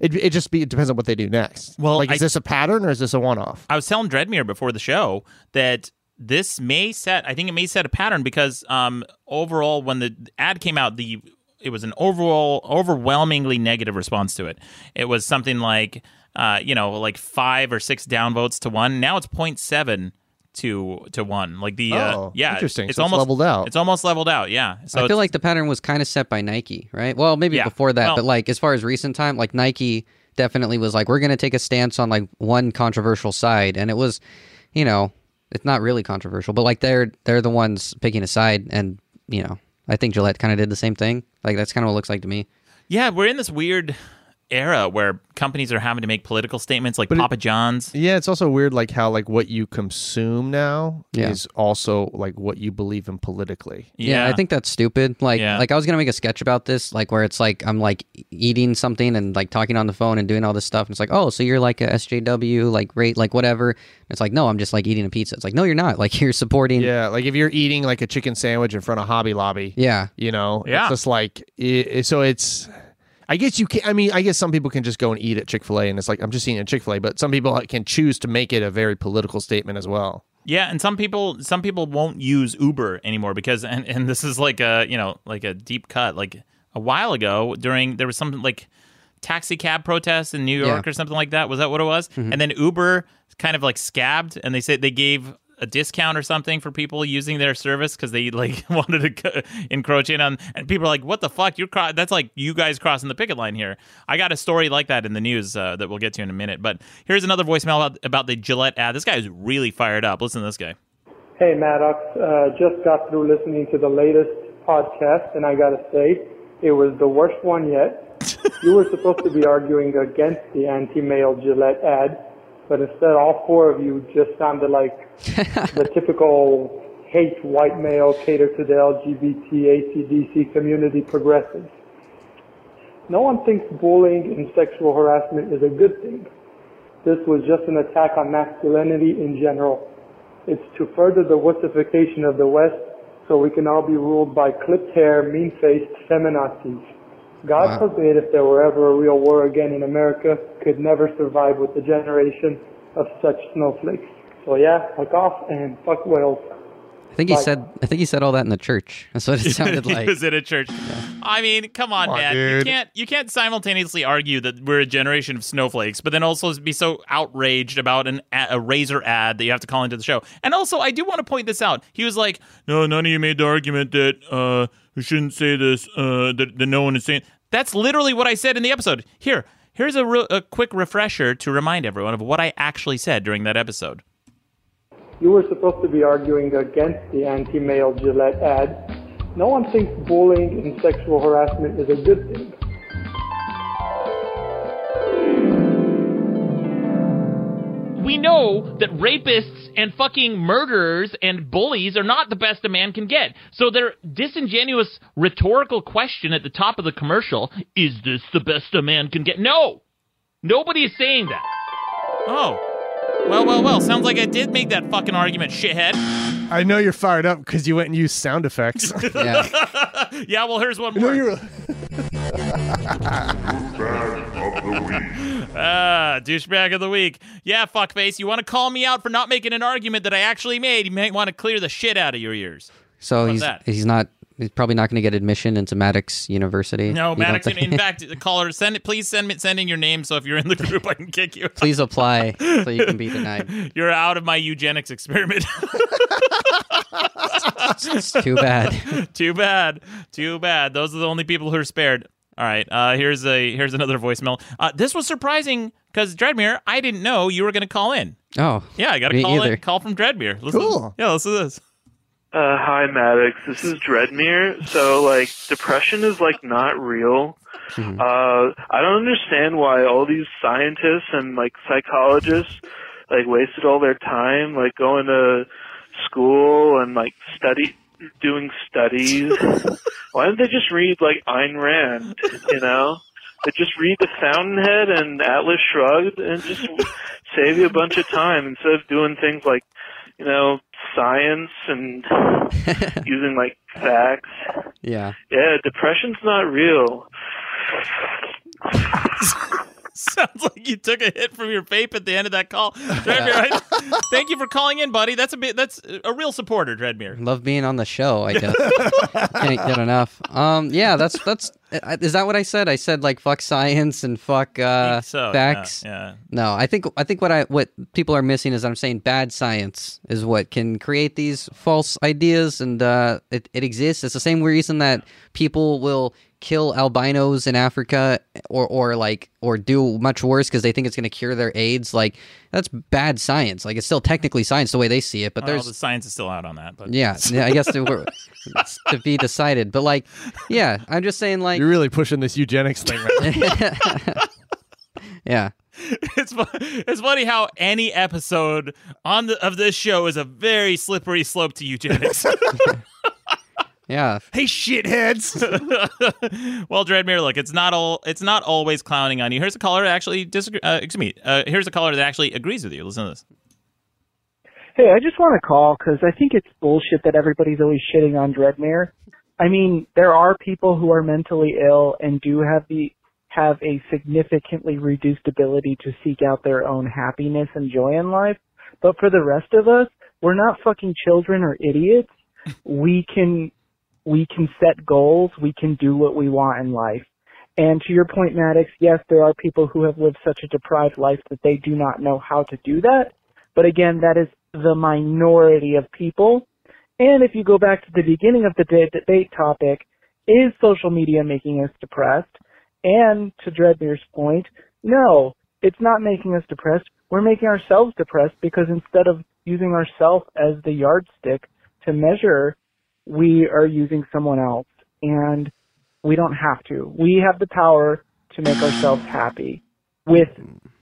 It it just be, it depends on what they do next. Well, like, I, is this a pattern or is this a one-off? I was telling Dreadmere before the show that this may set, I think it may set a pattern because um, overall, when the ad came out, the it was an overall overwhelmingly negative response to it. It was something like, uh, you know, like five or six downvotes to one. Now it's point seven to to one. Like the oh, uh, yeah, interesting. It's so almost it's leveled out. It's almost leveled out. Yeah. So I feel like the pattern was kind of set by Nike, right? Well, maybe yeah, before that, well, but like as far as recent time, like Nike definitely was like, we're going to take a stance on like one controversial side, and it was, you know, it's not really controversial, but like they're they're the ones picking a side, and you know, I think Gillette kind of did the same thing. Like that's kind of what it looks like to me. Yeah, we're in this weird era where companies are having to make political statements, like but Papa it, John's. Yeah, it's also weird, like how like what you consume now yeah. is also like what you believe in politically. Yeah, yeah I think that's stupid. Like, yeah. like I was gonna make a sketch about this, like where it's like I'm like eating something and like talking on the phone and doing all this stuff. And it's like, oh, so you're like a S J W, like rate, like whatever. And it's like, no, I'm just like eating a pizza. It's like, no, you're not. Like you're supporting. Yeah, like if you're eating like a chicken sandwich in front of Hobby Lobby. Yeah, you know. Yeah, it's just like it, so it's. I guess you can. I mean, I guess some people can just go and eat at Chick-fil-A, and it's like I'm just eating at Chick-fil-A. But some people can choose to make it a very political statement as well. Yeah, and some people, some people won't use Uber anymore because, and, and this is like a you know like a deep cut. Like a while ago, during there was something like taxi cab protests in New York yeah. or something like that. Was that what it was? Mm-hmm. And then Uber kind of like scabbed, and they said they gave a discount or something for people using their service because they like wanted to co- encroach in on, and people are like, what the fuck, you're cro- that's like you guys crossing the picket line here. I got a story like that in the news uh, that we'll get to in a minute, but here's another voicemail about, about the Gillette ad. This guy is really fired up. Listen to this guy. Hey Maddox, uh, just got through listening to the latest podcast, and I gotta say it was the worst one yet. You were supposed to be arguing against the anti-male Gillette ad, but instead, all four of you just sounded like the typical hate white male, cater to the L G B T, A C D C community progressives. No one thinks bullying and sexual harassment is a good thing. This was just an attack on masculinity in general. It's to further the wussification of the West so we can all be ruled by clipped hair, mean-faced feminazis. God wow. forbid if there were ever a real war again in America, could never survive with the generation of such snowflakes. So yeah, fuck off and fuck Wales. I think Bye. he said I think he said all that in the church. That's what it sounded like. He was in a church. Yeah. I mean, come on, come on man. Dude. You can't you can't simultaneously argue that we're a generation of snowflakes, but then also be so outraged about an a razor ad that you have to call into the show. And also, I do want to point this out. He was like, no, none of you made the argument that uh, we shouldn't say this, uh, that, that no one is saying. That's literally what I said in the episode. Here, here's a, re- a quick refresher to remind everyone of what I actually said during that episode. You were supposed to be arguing against the anti-male Gillette ad. No one thinks bullying and sexual harassment is a good thing. We know that rapists and fucking murderers and bullies are not the best a man can get. So their disingenuous rhetorical question at the top of the commercial, is this the best a man can get? No! Nobody is saying that. Oh. Well, well, well, sounds like I did make that fucking argument, shithead. I know you're fired up because you went and used sound effects. yeah. yeah, well, here's one more. You're... Douchebag of the week. Ah, douchebag of the week. Yeah, fuckface, you want to call me out for not making an argument that I actually made, you might want to clear the shit out of your ears. So he's, he's not... He's probably not going to get admission into Maddox University. No, Maddox. In fact, caller, send it. Please send me sending your name so if you're in the group, I can kick you. Please apply so you can be denied. You're out of my eugenics experiment. It's too bad. Too bad. Too bad. Those are the only people who are spared. All right. Uh, here's a here's another voicemail. Uh, this was surprising because Dreadmere, I didn't know you were going to call in. Oh, yeah, I got a call in, call from Dreadmere. Listen, cool. Yeah, listen to this. Uh, hi Maddox, this is Dreadmere. So, like, depression is, like, not real. Mm-hmm. Uh, I don't understand why all these scientists and, like, psychologists, like, wasted all their time, like, going to school and, like, study, doing studies. Why don't they just read, like, Ayn Rand, you know? They just read The Fountainhead and Atlas Shrugged and just save you a bunch of time instead of doing things like, you know, science and using, like, facts. Yeah. Yeah, depression's not real. Sounds like you took a hit from your vape at the end of that call. Dreadmere, yeah. I, thank you for calling in, buddy. That's a bit, that's a real supporter, Dreadmere. Love being on the show, I guess. Can't get enough. Um, yeah, that's that's. Is that what I said? I said like fuck science and fuck uh, so, facts. Yeah, yeah. No, I think I think what I what people are missing is I'm saying bad science is what can create these false ideas, and uh, it it exists. It's the same reason that people will kill albinos in Africa, or or like or do much worse because they think it's going to cure their AIDS. Like that's bad science. Like it's still technically science the way they see it, but well, there's the science is still out on that. But yeah, yeah, I guess to, it's to be decided. But like, yeah, I'm just saying like you're really pushing this eugenics thing right now. Yeah. It's it's funny how any episode on the of this show is a very slippery slope to eugenics. Yeah. Hey, shitheads. Well, Dreadmere, look, it's not all. It's not always clowning on you. Here's a caller that actually disagree. Uh, excuse me. Uh, here's a caller that actually agrees with you. Listen to this. Hey, I just want to call because I think it's bullshit that everybody's always shitting on Dreadmere. I mean, there are people who are mentally ill and do have the have a significantly reduced ability to seek out their own happiness and joy in life. But for the rest of us, we're not fucking children or idiots. We can. We can set goals. We can do what we want in life. And to your point, Maddox, yes, there are people who have lived such a deprived life that they do not know how to do that. But again, that is the minority of people. And if you go back to the beginning of the debate topic, is social media making us depressed? And to Dreadmere's point, no, it's not making us depressed. We're making ourselves depressed because instead of using ourselves as the yardstick to measure, we are using someone else, and we don't have to. We have the power to make ourselves happy, with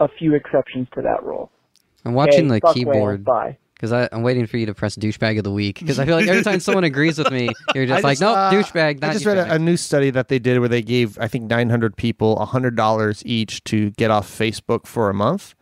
a few exceptions to that rule. I'm watching okay, the keyboard because I'm waiting for you to press douchebag of the week, because I feel like every time someone agrees with me, you're just I like, no, nope, uh, douchebag, not I just douchebag. Read a, a new study that they did where they gave, I think, nine hundred people one hundred dollars each to get off Facebook for a month.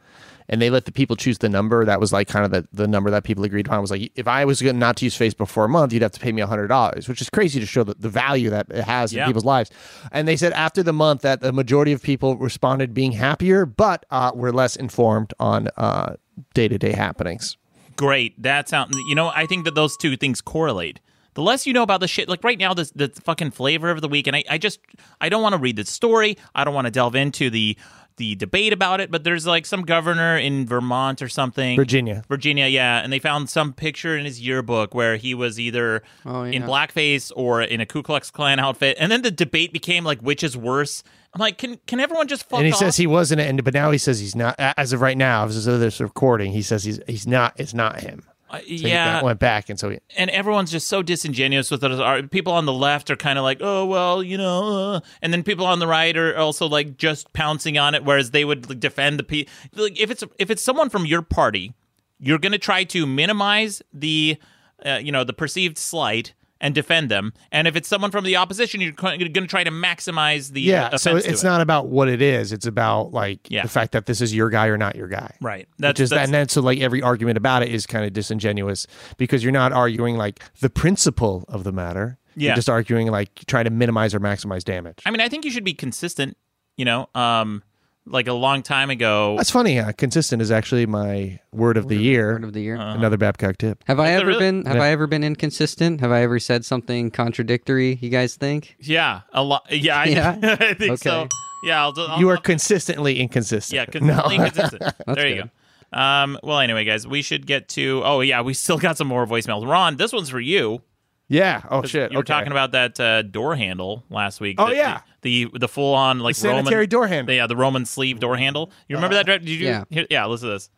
And they let the people choose the number. That was like kind of the, the number that people agreed upon. It was like, if I was going not to use Facebook for a month, you'd have to pay me one hundred dollars, which is crazy to show the, the value that it has yeah. in people's lives. And they said after the month that the majority of people responded being happier, but uh, were less informed on uh, day-to-day happenings. Great. That's how, you know, I think that those two things correlate. The less you know about the shit, like right now, the, the fucking flavor of the week, and I, I just, I don't want to read the story. I don't want to delve into the... the debate about it, but there's like some governor in Vermont or something. Virginia. Virginia, yeah. And they found some picture in his yearbook where he was either oh, yeah. in blackface or in a Ku Klux Klan outfit. And then the debate became like, which is worse? I'm like, can can everyone just fuck off? And he off? says he was in it, and, but now he says he's not. As of right now, as of this recording, he says he's he's not. It's not him. Uh, so yeah, he went back, and so he, and everyone's just so disingenuous with it. People on the left are kind of like, oh well, you know, uh, and then people on the right are also like just pouncing on it, whereas they would like, defend the people. Like if it's if it's someone from your party, you're going to try to minimize the, uh, you know, the perceived slight and defend them. And if it's someone from the opposition, you're going to try to maximize the yeah. Uh, so it's not it. about what it is; it's about like yeah. the fact that this is your guy or not your guy, right? That's just that. And then so like every argument about it is kind of disingenuous because you're not arguing like the principle of the matter. Yeah. You're just arguing like trying to minimize or maximize damage. I mean, I think you should be consistent. You know, um, like a long time ago. That's funny. Uh, consistent is actually my word of the word, year. Word of the year. Uh-huh. Another Babcock tip. Have I ever really? been? Have yeah. I ever been inconsistent? Have I ever said something contradictory? You guys think? Yeah, a lot. Yeah, I, yeah? I think okay. so. Yeah, I'll, I'll, you are I'll, consistently inconsistent. Yeah, consistently no. inconsistent. There good. you go. Um, well, anyway, guys, we should get to. Oh yeah, we still got some more voicemails. Ron, this one's for you. Yeah. Oh shit. You were okay. talking about that uh, door handle last week. Oh the, yeah. The the, the full on like the sanitary Roman, door handle. Yeah, the Roman sleeve door handle. You remember uh, that? Did you? Yeah. Here, yeah. Listen to this.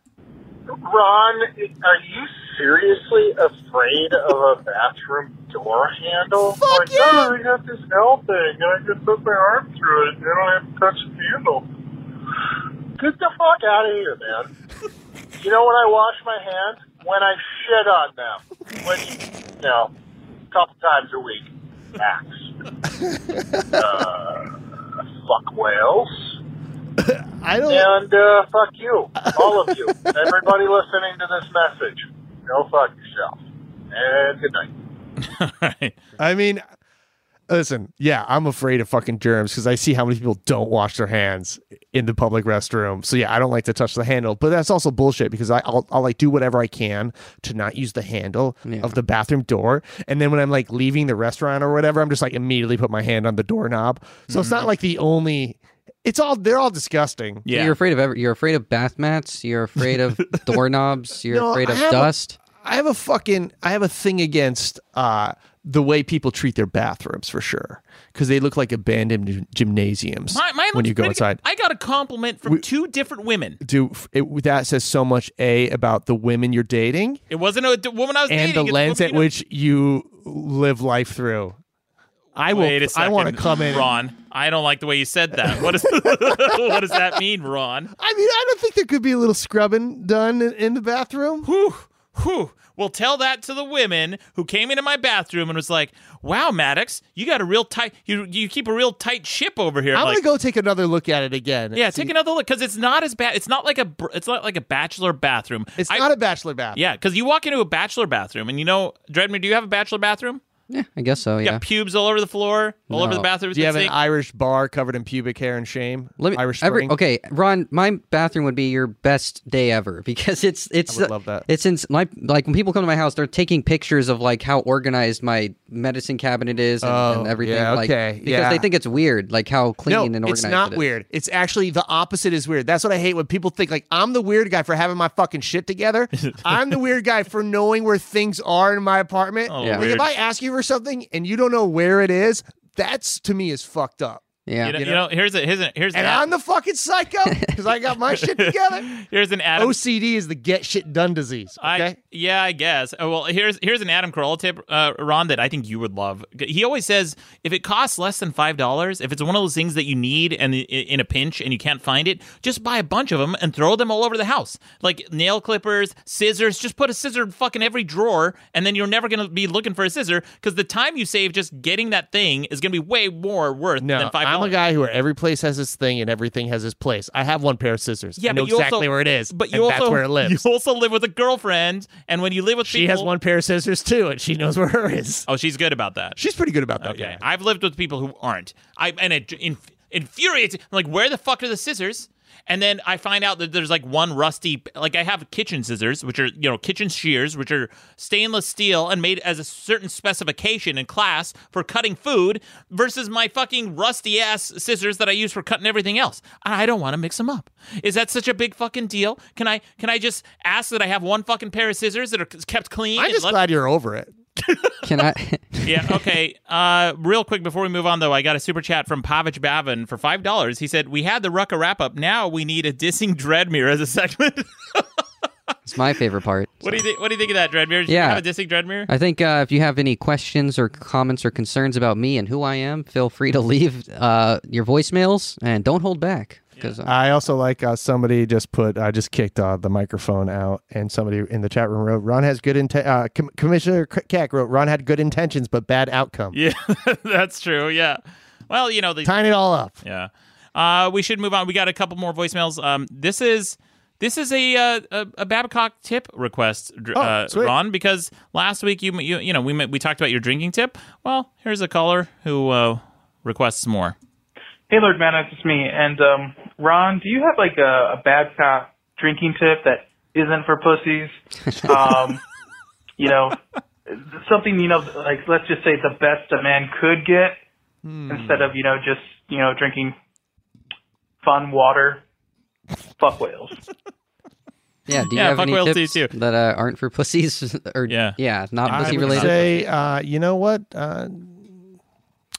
Ron, are you seriously afraid of a bathroom door handle? Fuck like, yeah! Oh, I got this L thing, and I just put my arm through it, and I don't have to touch the handle. Get the fuck out of here, man! You know when I wash my hands? When I shit on them. Which, you know. Couple times a week, max. uh, fuck whales. I don't. And uh, fuck you, all of you, everybody listening to this message. Go fuck yourself. And good night. All right. I mean, Listen, yeah, I'm afraid of fucking germs because I see how many people don't wash their hands in the public restroom. So yeah, I don't like to touch the handle, but that's also bullshit because I, I'll, I'll like do whatever I can to not use the handle yeah. of the bathroom door. And then when I'm like leaving the restaurant or whatever, I'm just like immediately put my hand on the doorknob. So mm-hmm. it's not like the only... It's all, they're all disgusting. Yeah. You're afraid of every, you're afraid of bath mats. You're afraid of doorknobs. You're no, afraid of I dust. A, I have a fucking, I have a thing against uh, the way people treat their bathrooms for sure. Because they look like abandoned gymnasiums my, my when you go inside. I got a compliment from we, two different women. Dude, it, that says so much, A, about the women you're dating. It wasn't a woman I was and dating. And the lens at which you live life through. I will. Wait a second, I want to come in, Ron. I don't like the way you said that. What, is, what does that mean, Ron? I mean, I don't think there could be a little scrubbing done in, in the bathroom. Whew, whew. Well, tell that to the women who came into my bathroom and was like, "Wow, Maddox, you got a real tight. You you keep a real tight ship over here." I'm like, gonna go take another look at it again. Yeah, see. Take another look because it's not as bad. It's not like a. It's not like a bachelor bathroom. It's I, not a bachelor bathroom. Yeah, because you walk into a bachelor bathroom and you know, Dreadmere, do you have a bachelor bathroom? Yeah, I guess so, yeah. You got pubes all over the floor, all no. over the bathroom. Do you have an Irish bar covered in pubic hair and shame? Let me, Irish every, spring? Okay, Ron, my bathroom would be your best day ever because it's... it's I would uh, love that. It's in, my, like, when people come to my house, they're taking pictures of, like, how organized my medicine cabinet is and, oh, and everything. Yeah, okay, like, because yeah. they think it's weird, like, how clean no, and organized it is. No, it's not weird. It's actually the opposite is weird. That's what I hate when people think, like, I'm the weird guy for having my fucking shit together. I'm the weird guy for knowing where things are in my apartment. Oh, yeah. Like, if I ask you for something and you don't know where it is, that's to me is fucked up. Yeah, you know, you know? You know here's a here's a here's and I'm the fucking psycho because I got my shit together. Here's an Adam. O C D is the get shit done disease. Okay, I, yeah, I guess. Oh, well, here's here's an Adam Carolla tip, uh, Ron, that I think you would love. He always says if it costs less than five dollars, if it's one of those things that you need and in a pinch and you can't find it, just buy a bunch of them and throw them all over the house, like nail clippers, scissors. Just put a scissor in fucking every drawer, and then you're never gonna be looking for a scissor because the time you save just getting that thing is gonna be way more worth no. than five dollars. I'm a guy who where every place has its thing and everything has its place. I have one pair of scissors. Yeah, I know exactly also, where it is, but you and also, that's where it lives. You also live with a girlfriend, and when you live with she people... She has one pair of scissors, too, and she knows where her is. Oh, she's good about that. She's pretty good about that, okay. Yeah. I've lived with people who aren't. I And it inf- infuriates... I'm like, where the fuck are the scissors? And then I find out that there's like one rusty, like I have kitchen scissors, which are, you know, kitchen shears, which are stainless steel and made as a certain specification and class for cutting food versus my fucking rusty ass scissors that I use for cutting everything else. I don't want to mix them up. Is that such a big fucking deal? Can I, can I just ask that I have one fucking pair of scissors that are kept clean? I'm just let- glad you're over it. Can I? Yeah, okay. Uh, real quick before we move on, though, I got a super chat from Pavich Bavin for five dollars. He said, we had the Rucka wrap-up. Now we need a dissing Dreadmere as a segment. It's my favorite part. So. What do you think? What do you think of that, Dreadmere? Should yeah. you have a dissing Dreadmere? I think uh, if you have any questions or comments or concerns about me and who I am, feel free to leave uh, your voicemails and don't hold back. Uh, I also like uh, somebody just put I uh, just kicked uh, the microphone out, and somebody in the chat room wrote Ron has good inten- uh, Com- Commissioner Keck wrote Ron had good intentions but bad outcome. Yeah, that's true. Yeah, well, you know, the- tying it all up. Yeah, uh, we should move on. We got a couple more voicemails. Um, this is this is a uh, a, a Babcock tip request, uh, oh, Ron, because last week you you you know we we talked about your drinking tip. Well, here's a caller who uh, requests more. Hey, Lord Maddox, it's me. And um, Ron, do you have like a, a bad cop drinking tip that isn't for pussies? Um, you know, something, you know, like let's just say the best a man could get hmm. instead of, you know, just, you know, drinking fun water. Fuck whales. Yeah, do you yeah, have any tips too. that uh, aren't for pussies? or Yeah, yeah not pussy related. I would say, uh, you know what? Uh,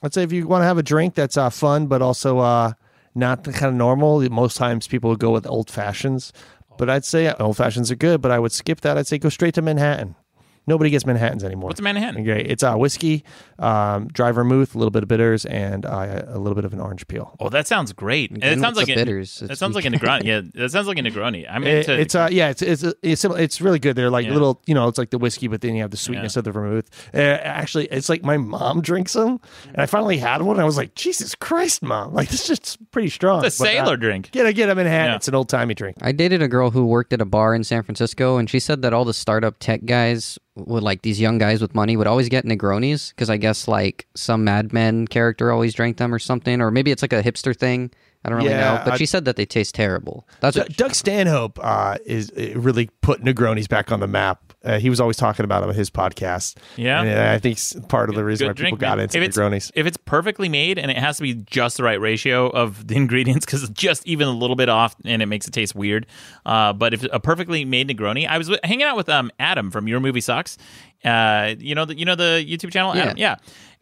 Let's say if you want to have a drink that's uh, fun, but also uh, not kind of normal. Most times people will go with old fashions, but I'd say old fashions are good, but I would skip that. I'd say go straight to Manhattan. Nobody gets Manhattans anymore. What's a Manhattan? Okay, it's uh, whiskey, um, dry vermouth, a little bit of bitters, and uh, a little bit of an orange peel. Oh, that sounds great. And it sounds like a, bitters. It sounds like a Negroni. Yeah, that sounds like a Negroni. I'm it, into it's uh, yeah, it's it's it's, it's really good. They're like yeah. little, you know, it's like the whiskey, but then you have the sweetness yeah. of the vermouth. Uh, actually, it's like my mom drinks them, and I finally had one. And I was like, Jesus Christ, Mom! Like this is just pretty strong. It's a but sailor I, drink. Get a get a Manhattan. Yeah. It's an old timey drink. I dated a girl who worked at a bar in San Francisco, and she said that all the startup tech guys would like these young guys with money would always get Negronis because I guess like some Mad Men character always drank them or something, or maybe it's like a hipster thing. I don't really yeah, know, but I, she said that they taste terrible. That's D- Doug Stanhope uh, is really put Negronis back on the map. Uh, he was always talking about it on his podcast. Yeah, and I think part of the reason Good why drink, people got man. into if Negronis. It's, if it's perfectly made and it has to be just the right ratio of the ingredients, because it's just even a little bit off and it makes it taste weird. Uh, but if a perfectly made Negroni, I was w- hanging out with um, Adam from Your Movie Sucks. Uh, you know the you know the YouTube channel. Yeah, Adam? yeah.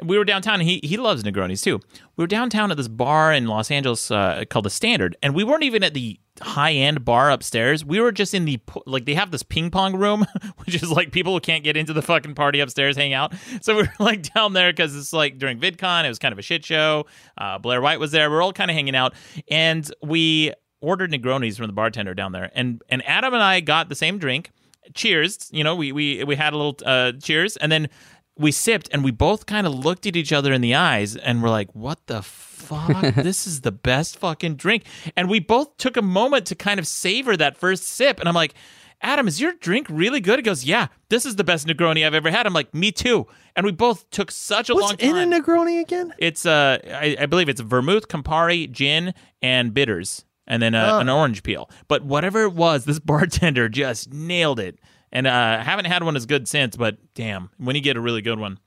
We were downtown. And he he loves Negronis too. We were downtown at this bar in Los Angeles uh, called The Standard, and we weren't even at the high end bar upstairs. We were just in the like they have this ping pong room, which is like people who can't get into the fucking party upstairs hang out. So we were like down there because it's like during VidCon, it was kind of a shit show. Uh, Blair White was there. We we're all kind of hanging out, and we ordered Negronis from the bartender down there, and and Adam and I got the same drink. Cheers, you know, we we we had a little uh, cheers, and then we sipped, and we both kind of looked at each other in the eyes, and we're like, what the fuck? This is the best fucking drink. And we both took a moment to kind of savor that first sip, and I'm like, Adam, is your drink really good? He goes, yeah, this is the best Negroni I've ever had. I'm like, me too. And we both took such a What's long time. What's in a Negroni again? It's, uh, I, I believe it's vermouth, Campari, gin, and bitters. And then a, oh. an orange peel. But whatever it was, this bartender just nailed it. And I uh, haven't had one as good since, but damn, when you get a really good one.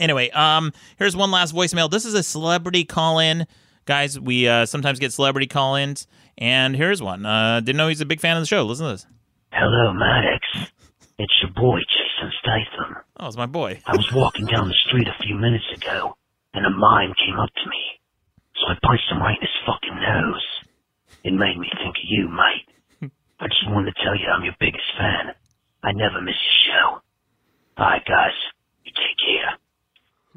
Anyway, um, here's one last voicemail. This is a celebrity call-in. Guys, we uh, sometimes get celebrity call-ins. And here's one. Uh, didn't know he's a big fan of the show. Listen to this. Hello, Maddox. It's your boy, Jason Statham. Oh, it's my boy. I was walking down the street a few minutes ago, and a mime came up to me. So I punched him right in his fucking nose. It made me think of you, mate. I just wanted to tell you I'm your biggest fan. I never miss your show. All right, guys. You take care.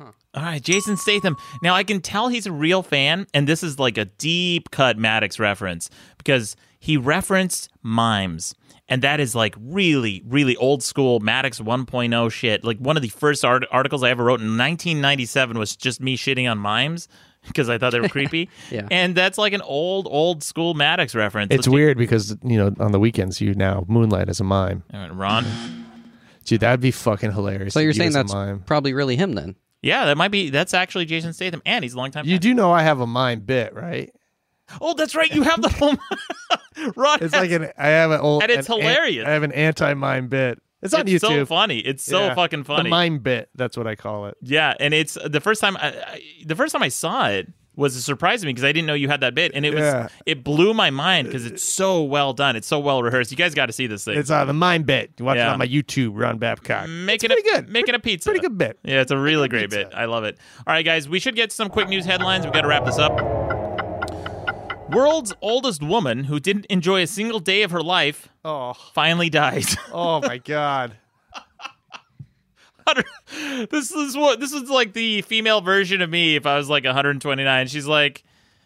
Huh. All right, Jason Statham. Now, I can tell he's a real fan, and this is like a deep-cut Maddox reference, because he referenced mimes, and that is like really, really old-school Maddox one point oh shit. Like one of the first art- articles I ever wrote in nineteen ninety-seven was just me shitting on mimes. Because I thought they were creepy. Yeah. And that's like an old, old school Maddox reference. It's Let's weird do- because, you know, on the weekends, you now moonlight as a mime. All right, Ron? Dude, that'd be fucking hilarious. So you're saying that's probably really him then? Yeah, that might be. That's actually Jason Statham. And he's a long time. You fan. Do know I have a mime bit, right? Oh, that's right. You have the whole Ron. It's has, like an, I have an old. And it's an, hilarious. An, I have an anti-mime bit. It's on it's YouTube. It's so funny. It's so yeah. fucking funny. The mime bit. That's what I call it. Yeah, and it's the first time. I, I, the first time I saw it was a surprise to me because I didn't know you had that bit, and it yeah. was it blew my mind because it's so well done. It's so well rehearsed. You guys got to see this thing. It's on uh, the mime bit. You watch yeah. it on my YouTube, Ron Babcock. Making it's pretty a, good. Making a pizza. Pretty good bit. Yeah, it's a really making great pizza. bit. I love it. All right, guys, we should get some quick news headlines. We got to wrap this up. World's oldest woman who didn't enjoy a single day of her life oh. finally dies. Oh, my God. This is what this is like the female version of me if I was like one hundred twenty-nine. She's like,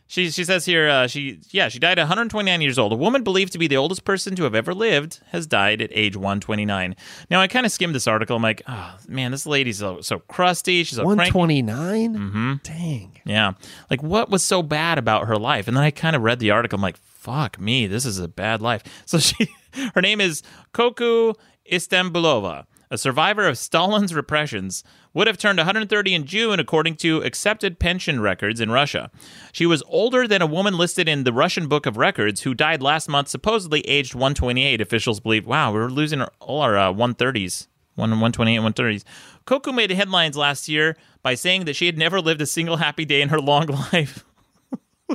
she she says here, uh, she yeah, she died at one hundred twenty-nine years old. A woman believed to be the oldest person to have ever lived has died at age one hundred twenty-nine. Now, I kind of skimmed this article. I'm like, oh, man, this lady's so, so crusty. She's so one hundred twenty-nine? Mm-hmm. Dang. Yeah. Like, what was so bad about her life? And then I kind of read the article. I'm like, fuck me, this is a bad life. So she, her name is Koku Istambulova, a survivor of Stalin's repressions, would have turned one hundred thirty in June, according to accepted pension records in Russia. She was older than a woman listed in the Russian Book of Records who died last month, supposedly aged one hundred twenty-eight. Officials believe, wow, we're losing our, all our uh, one thirties, one twenty-eight, one thirties. Koku made headlines last year by saying that she had never lived a single happy day in her long life.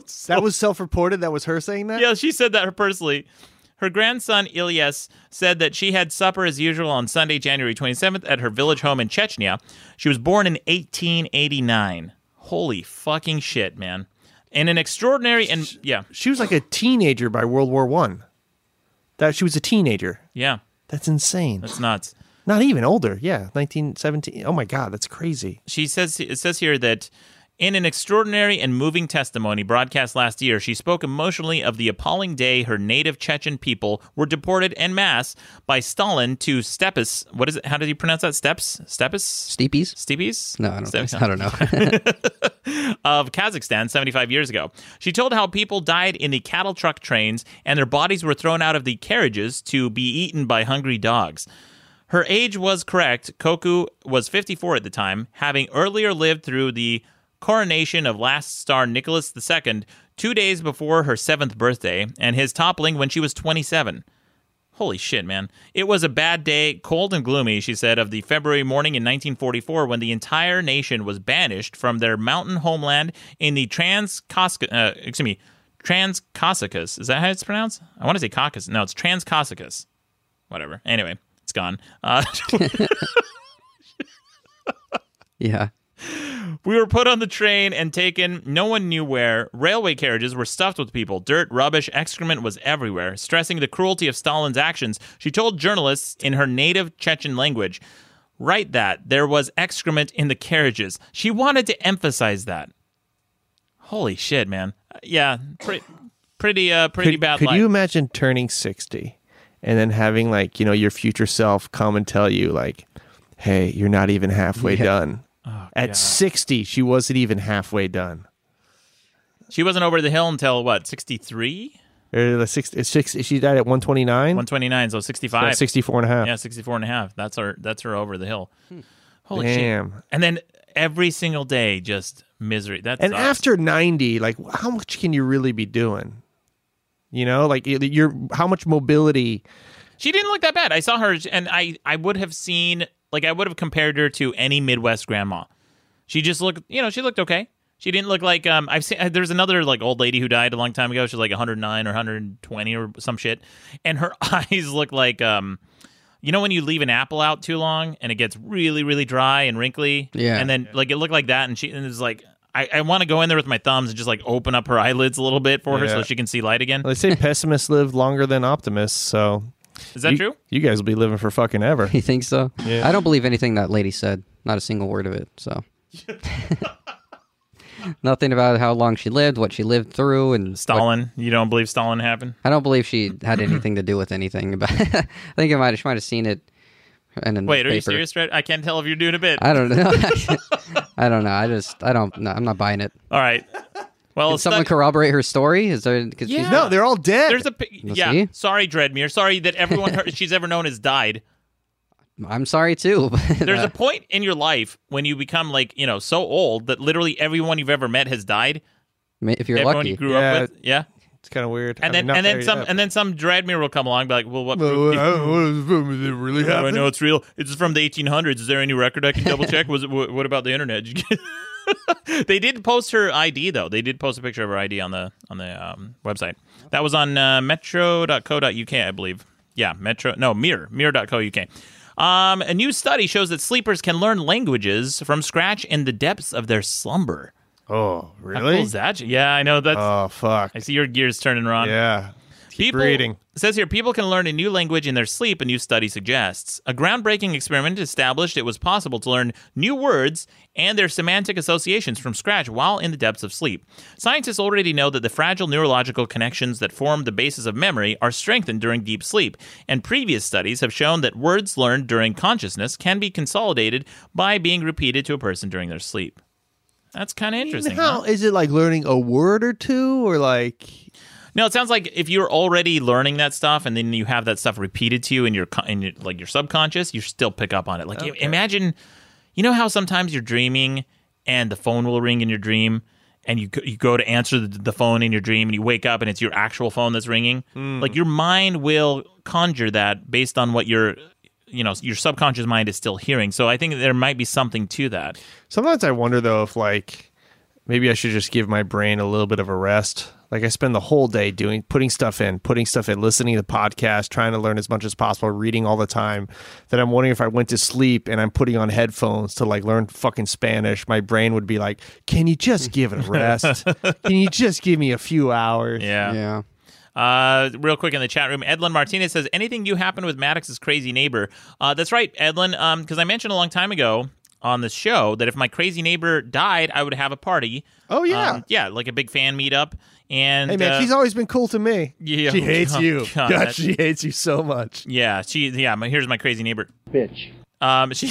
So, that was self-reported? That was her saying that? Yeah, she said that personally. Her grandson, Ilyas, said that she had supper as usual on Sunday, January twenty-seventh, at her village home in Chechnya. She was born in eighteen eighty-nine. Holy fucking shit, man. And an extraordinary... and yeah, she was like a teenager by World War One. That She was a teenager. Yeah. That's insane. That's nuts. Not even older. Yeah, nineteen seventeen. Oh, my God, that's crazy. She says It says here that... in an extraordinary and moving testimony broadcast last year, she spoke emotionally of the appalling day her native Chechen people were deported en masse by Stalin to steppes. What is it? How did you pronounce that? Steppes? Steppes? Steepies? Steepies? No, I don't steppes. know. I don't know. Of Kazakhstan seventy-five years ago. She told how people died in the cattle truck trains and their bodies were thrown out of the carriages to be eaten by hungry dogs. Her age was correct. Koku was fifty-four at the time, having earlier lived through the coronation of last Tsar Nicholas the Second two days before her seventh birthday, and his toppling when she was twenty-seven. Holy shit, man. It was a bad day, cold and gloomy, she said, of the February morning in nineteen forty-four when the entire nation was banished from their mountain homeland in the Trans-Caucasus, uh, excuse me, Trans-Caucasus. Is that how it's pronounced? I want to say Caucasus. No, it's Trans-Caucasus. Whatever. Anyway. It's gone. Uh, yeah. We were put on the train and taken. No one knew where. Railway carriages were stuffed with people. Dirt, rubbish, excrement was everywhere. Stressing the cruelty of Stalin's actions, she told journalists in her native Chechen language, "Write that. There was excrement in the carriages." She wanted to emphasize that. Holy shit, man. Uh, yeah. Pre- pretty uh, pretty could, bad could life. Could you imagine turning sixty? And then having, like, you know, your future self come and tell you, like, hey, you're not even halfway yeah. done. Oh, At God. sixty, she wasn't even halfway done. She wasn't over the hill until, what, sixty-three? Uh, six, six, she died at one twenty-nine? one twenty-nine, so sixty-five. So sixty-four and a half. Yeah, sixty-four and a half. That's her, that's her over the hill. Hmm. Holy Damn. shit. And then every single day, just misery. That and sucks. After ninety, like, how much can you really be doing? You know, like, you're, how much mobility? She didn't look that bad. I saw her, and I, I would have seen, like, I would have compared her to any Midwest grandma. She just looked, you know, she looked okay. She didn't look like, um, I've seen, there's another, like, old lady who died a long time ago. She's like one hundred nine or one hundred twenty or some shit. And her eyes look like, um, you know, when you leave an apple out too long and it gets really, really dry and wrinkly? Yeah. And then, like, it looked like that, and she, and it was like, I, I want to go in there with my thumbs and just, like, open up her eyelids a little bit for her yeah. so she can see light again. Well, they say pessimists live longer than optimists, so... Is that you, true? You guys will be living for fucking ever. You think so? Yeah. I don't believe anything that lady said. Not a single word of it, so... Nothing about how long she lived, what she lived through, and... Stalin? What... You don't believe Stalin happened? I don't believe she had anything to do with anything. But I think I might, she might have seen it... And Wait, are paper. you serious, Red? I can't tell if you're doing a bit. I don't know. I don't know. I just, I don't know. I'm not buying it. All right. Well, Can someone not... corroborate her story? Is there? Cause yeah. she's... No, they're all dead. There's a. We'll yeah. See. Sorry, Dreadmere. Sorry that everyone she's ever known has died. I'm sorry too. But, There's uh... a point in your life when you become, like, you know, so old that literally everyone you've ever met has died. If you're everyone lucky, you grew yeah. up with, yeah. It's kind of weird. And then, I mean, and then some, yet. and then some Dreadmere will come along and be like, "Well, what? Well, it, it really happened? Do I know it's real? It's from the eighteen hundreds. Is there any record I can double check? Was it, what about the internet?" They did post her I D though. They did post a picture of her I D on the on the um, website. That was on uh, metro dot co dot U K, I believe. Yeah, metro. No, mirror mirror dot co dot U K. Um, a new study shows that sleepers can learn languages from scratch in the depths of their slumber. Oh, really? How cool is that? Yeah, I know. That's. Oh, fuck. I see your gears turning, Ron. Yeah. Keep people, reading. It says here, people can learn a new language in their sleep, a new study suggests. A groundbreaking experiment established it was possible to learn new words and their semantic associations from scratch while in the depths of sleep. Scientists already know that the fragile neurological connections that form the basis of memory are strengthened during deep sleep, and previous studies have shown that words learned during consciousness can be consolidated by being repeated to a person during their sleep. That's kind of interesting. I mean, how, huh? Is it like learning a word or two, or like? No, it sounds like if you're already learning that stuff, and then you have that stuff repeated to you in your in your, like your subconscious, you still pick up on it. Like okay. Imagine, you know how sometimes you're dreaming and the phone will ring in your dream, and you you go to answer the, the phone in your dream, and you wake up and it's your actual phone that's ringing. Mm. Like your mind will conjure that based on what you're. You know, your subconscious mind is still hearing. So I think there might be something to that. Sometimes I wonder, though, if, like, maybe I should just give my brain a little bit of a rest. Like, I spend the whole day doing, putting stuff in, putting stuff in, listening to the podcast, trying to learn as much as possible, reading all the time, that I'm wondering if I went to sleep and I'm putting on headphones to, like, learn fucking Spanish, my brain would be like, can you just give it a rest? Can you just give me a few hours? Yeah. Yeah. Uh, real quick in the chat room, Edlin Martinez says, anything you happen with Maddox's crazy neighbor. Uh, that's right, Edlin, um, because I mentioned a long time ago on the show that if my crazy neighbor died, I would have a party. Oh, yeah. Um, yeah, like a big fan meetup. And, hey, man, uh, she's always been cool to me. Yeah, she hates oh, you. God, God she hates you so much. Yeah, she. Yeah. My, here's my crazy neighbor. Bitch. Um, she.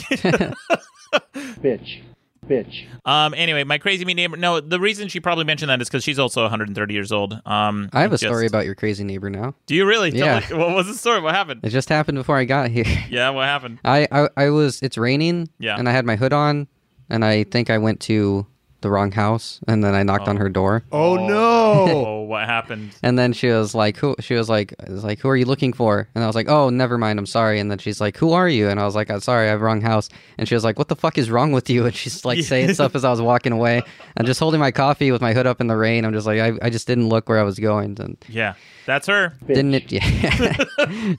Bitch. bitch. Um. Anyway, my crazy mean neighbor. No, the reason she probably mentioned that is because she's also one hundred thirty years old. Um. I have a just... story about your crazy neighbor now. Do you really? Yeah. Tell me, what was the story? What happened? It just happened before I got here. Yeah. What happened? I I, I was. It's raining. Yeah. And I had my hood on, and I think I went to the wrong house, and then I knocked oh. on her door. Oh, oh no! Oh, what happened? And then she was like, "Who?" She was like, I was like, "Who are you looking for?" And I was like, "Oh, never mind, I'm sorry." And then she's like, "Who are you?" And I was like, "I'm sorry, I have wrong house." And she was like, "What the fuck is wrong with you?" And she's like saying stuff as I was walking away, and just holding my coffee with my hood up in the rain. I'm just like, I, I just didn't look where I was going. And yeah, that's her. Didn't it, yeah.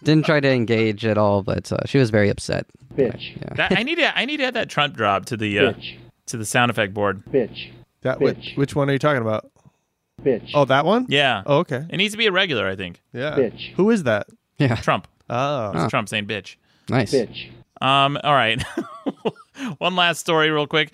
Didn't try to engage at all, but uh, she was very upset. Bitch. Yeah. That, I need to. I need to add that Trump drop to the. Uh, Bitch. To the sound effect board. Bitch. That, bitch. Which, which one are you talking about? Bitch. Oh, that one? Yeah. Oh, okay. It needs to be a regular, I think. Yeah. Bitch. Who is that? Yeah. Trump. Oh. It's oh. Trump saying bitch. Nice. Bitch. Um, all right. One last story real quick.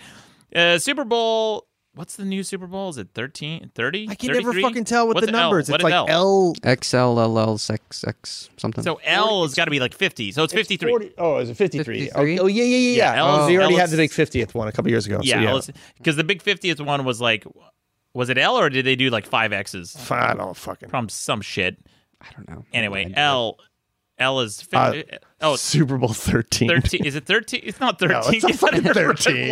Uh, Super Bowl... What's the new Super Bowl? Is it thirteen, thirty? I can never fucking tell what What's the numbers. What it's like L? X L L L six X something. So L has got to be like fifty. So it's, it's fifty-three. forty, oh, is it fifty-three? fifty-three? Oh, yeah, yeah, yeah. yeah. L, oh. They already L had the big fiftieth one a couple years ago. Yeah, because so yeah. the big fiftieth one was like, was it L or did they do like five X's? I don't fucking From some shit. I don't know. Anyway, don't know. L. L is uh, oh Super Bowl thirteen. thirteen Is it thirteen? It's not thirteen. No, it's not fucking thirteen.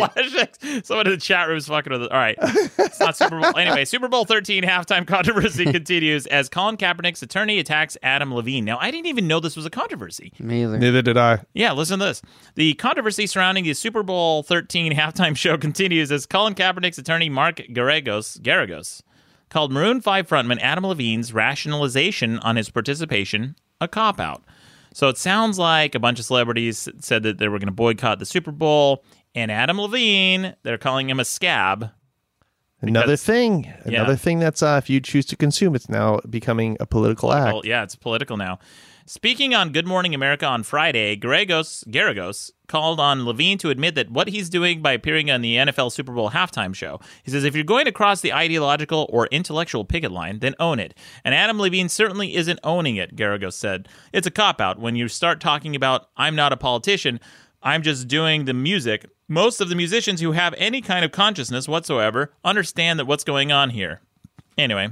Someone in the chat room is fucking with it. All right. It's not Super Bowl. Anyway, Super Bowl thirteen halftime controversy continues as Colin Kaepernick's attorney attacks Adam Levine. Now, I didn't even know this was a controversy. Me either. Neither did I. Yeah, listen to this. The controversy surrounding the Super Bowl thirteen halftime show continues as Colin Kaepernick's attorney, Mark Garagos, Garagos called Maroon five frontman Adam Levine's rationalization on his participation a cop-out. So it sounds like a bunch of celebrities said that they were going to boycott the Super Bowl, and Adam Levine, they're calling him a scab. Because, another thing, another yeah. thing that's uh, if you choose to consume, it's now becoming a political act. Well, yeah, it's political now. Speaking on Good Morning America on Friday, Garagos, Garagos called on Levine to admit that what he's doing by appearing on the N F L Super Bowl halftime show. He says, if you're going to cross the ideological or intellectual picket line, then own it. And Adam Levine certainly isn't owning it, Garagos said. It's a cop-out when you start talking about, I'm not a politician, I'm just doing the music. Most of the musicians who have any kind of consciousness whatsoever understand that what's going on here. Anyway,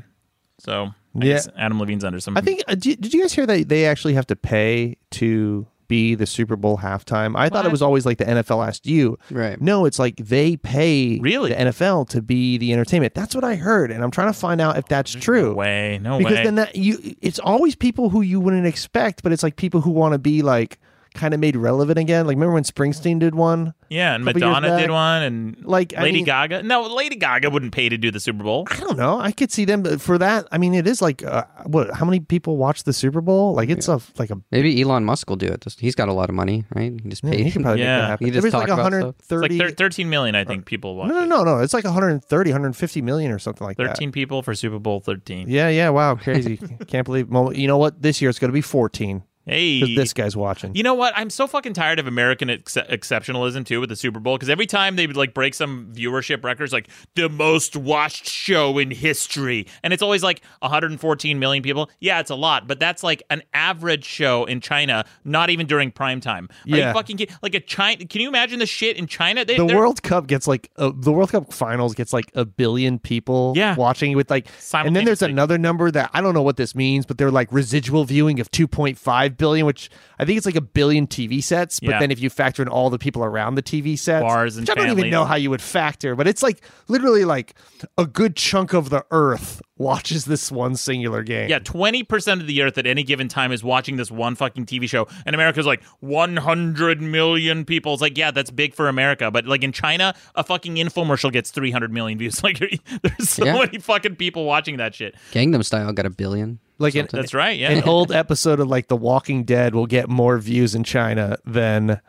so... I yeah, Adam Levine's under some. I think. Uh, did, did you guys hear that they actually have to pay to be the Super Bowl halftime? I what? thought it was always like the N F L asked you. Right. No, it's like they pay really? the N F L to be the entertainment. That's what I heard, and I'm trying to find out if that's There's true. No way, no because way. Because then that you, it's always people who you wouldn't expect, but it's like people who want to be like kind of made relevant again. Like remember when Springsteen did one? Yeah, and Madonna did one, and like Lady I mean, Gaga. No, Lady Gaga wouldn't pay to do the Super Bowl. I don't know. I could see them but for that. I mean, it is like uh, what? How many people watch the Super Bowl? Like it's yeah. a like a maybe Elon Musk will do it. Just, he's got a lot of money, right? He just pay. Yeah, he can probably yeah. make that happen. He just talk like about one hundred thirty, it's like thirteen million. I think or, people watch. No, no, no, no. It's like one hundred thirty, one hundred fifty million or something like thirteen that. thirteen people for Super Bowl thirteen. Yeah, yeah. Wow, crazy. Can't believe. Well, you know what? This year it's going to be fourteen. Hey, this guy's watching. You know what? I'm so fucking tired of American ex- exceptionalism too with the Super Bowl because every time they would like break some viewership records, like the most watched show in history, and it's always like one hundred fourteen million people. Yeah, it's a lot, but that's like an average show in China, not even during prime time. Are yeah, you fucking get, like a China. Can you imagine the shit in China? They, the World Cup gets like a, the World Cup finals gets like a billion people yeah. watching with like, and then there's another number that I don't know what this means, but they're like residual viewing of two point five billion, which I think it's like a billion T V sets, but yeah. then if you factor in all the people around the T V sets, bars and which I don't family. even know how you would factor, but it's like literally like a good chunk of the earth watches this one singular game. Yeah, twenty percent of the earth at any given time is watching this one fucking T V show, and America's like one hundred million people. It's like, yeah, that's big for America, but like in China, a fucking infomercial gets three hundred million views. Like there's so yeah. many fucking people watching that shit. Gangnam Style got a billion. Like an, that's right. Yeah, an old episode of like The Walking Dead will get more views in China than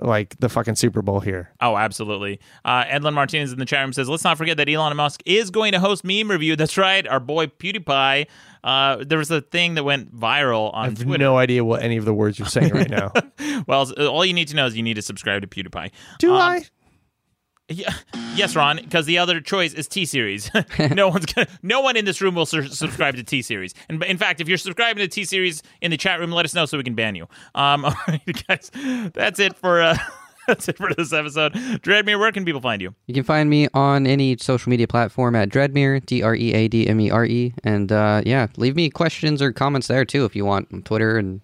like the fucking Super Bowl here. Oh, absolutely. Uh, Edlin Martinez in the chat room says, "Let's not forget that Elon Musk is going to host Meme Review." That's right, our boy PewDiePie. Uh, there was a thing that went viral on I have Twitter. No idea what any of the words you're saying right now. Well, all you need to know is you need to subscribe to PewDiePie. Do um, I? Yeah. Yes, Ron, because the other choice is T Series. no one's gonna, no one in this room will su- subscribe to T Series. And in fact, if you're subscribing to T Series in the chat room, let us know so we can ban you. Um, all right, guys, that's it for uh, That's it for this episode. Dreadmere, where can people find you? You can find me on any social media platform at Dreadmere, D R E A D M E R E. And uh, yeah, leave me questions or comments there too if you want, on Twitter and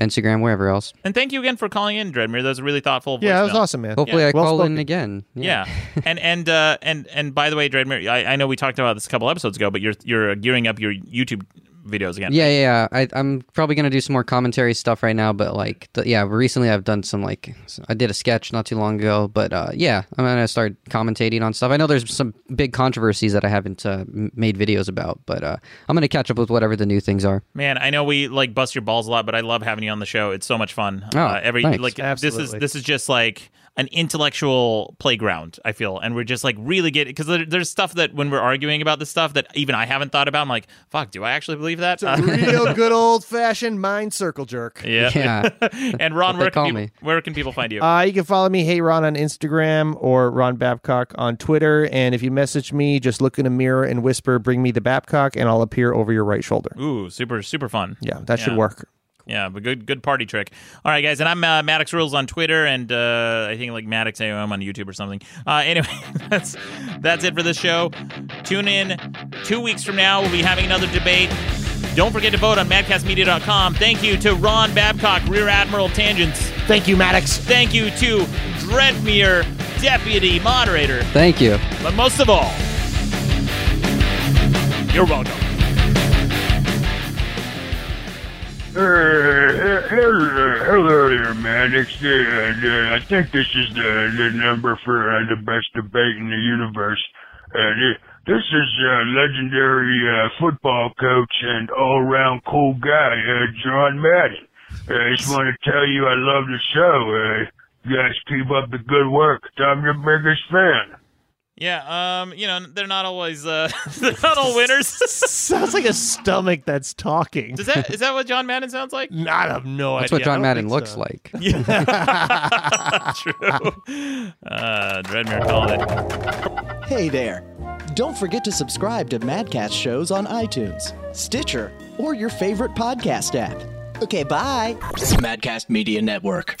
Instagram, wherever else. And thank you again for calling in, Dreadmere. That was a really thoughtful voicemail. Yeah, that was awesome, man. Hopefully yeah. I well call spoken. in again. Yeah. yeah. And and uh, and and by the way, Dreadmere, I, I know we talked about this a couple episodes ago, but you're you're gearing up your YouTube videos again. Yeah, yeah, yeah. I, I'm probably going to do some more commentary stuff right now, but like, th- yeah, recently I've done some, like, I did a sketch not too long ago, but uh, yeah, I'm going to start commentating on stuff. I know there's some big controversies that I haven't uh, made videos about, but uh, I'm going to catch up with whatever the new things are. Man, I know we, like, bust your balls a lot, but I love having you on the show. It's so much fun. Oh, uh, every thanks. Like, Absolutely. This is this is just, like, an intellectual playground, I feel, and we're just like really getting, because there, there's stuff that when we're arguing about this stuff that even I haven't thought about, I'm like, fuck, do I actually believe that? It's a real good old-fashioned mind circle jerk. Yeah. yeah. And Ron, where can, people, where can people find you? Uh, you can follow me, Hey Ron, on Instagram, or Ron Babcock on Twitter, and if you message me, just look in a mirror and whisper, bring me the Babcock, and I'll appear over your right shoulder. Ooh, super, super fun. Yeah, that yeah. should work. Yeah, but good good party trick. All right, guys, and I'm uh, Maddox Rules on Twitter, and uh, I think like Maddox A O M on YouTube or something. Uh, anyway, that's that's it for this show. Tune in two weeks from now. We'll be having another debate. Don't forget to vote on madcast media dot com. Thank you to Ron Babcock, Rear Admiral Tangents. Thank you, Maddox. Thank you to Dreadmere, Deputy Moderator. Thank you. But most of all, you're welcome. Uh, hello, hello there, Maddox. Uh, uh, I think this is the, the number for uh, the best debate in the universe. Uh, this is uh, legendary uh, football coach and all-round cool guy, uh, John Madden. Uh, I just want to tell you I love the show. Uh, you guys keep up the good work. I'm your biggest fan. Yeah, um, you know, they're not always, uh, they're not all winners. Sounds like a stomach that's talking. Does that, is that what John Madden sounds like? I have no that's idea. That's what John Madden looks so. like. Yeah. True. Uh, Dreadmere called it. Hey there. Don't forget to subscribe to Madcast shows on iTunes, Stitcher, or your favorite podcast app. Okay, bye. Madcast Media Network.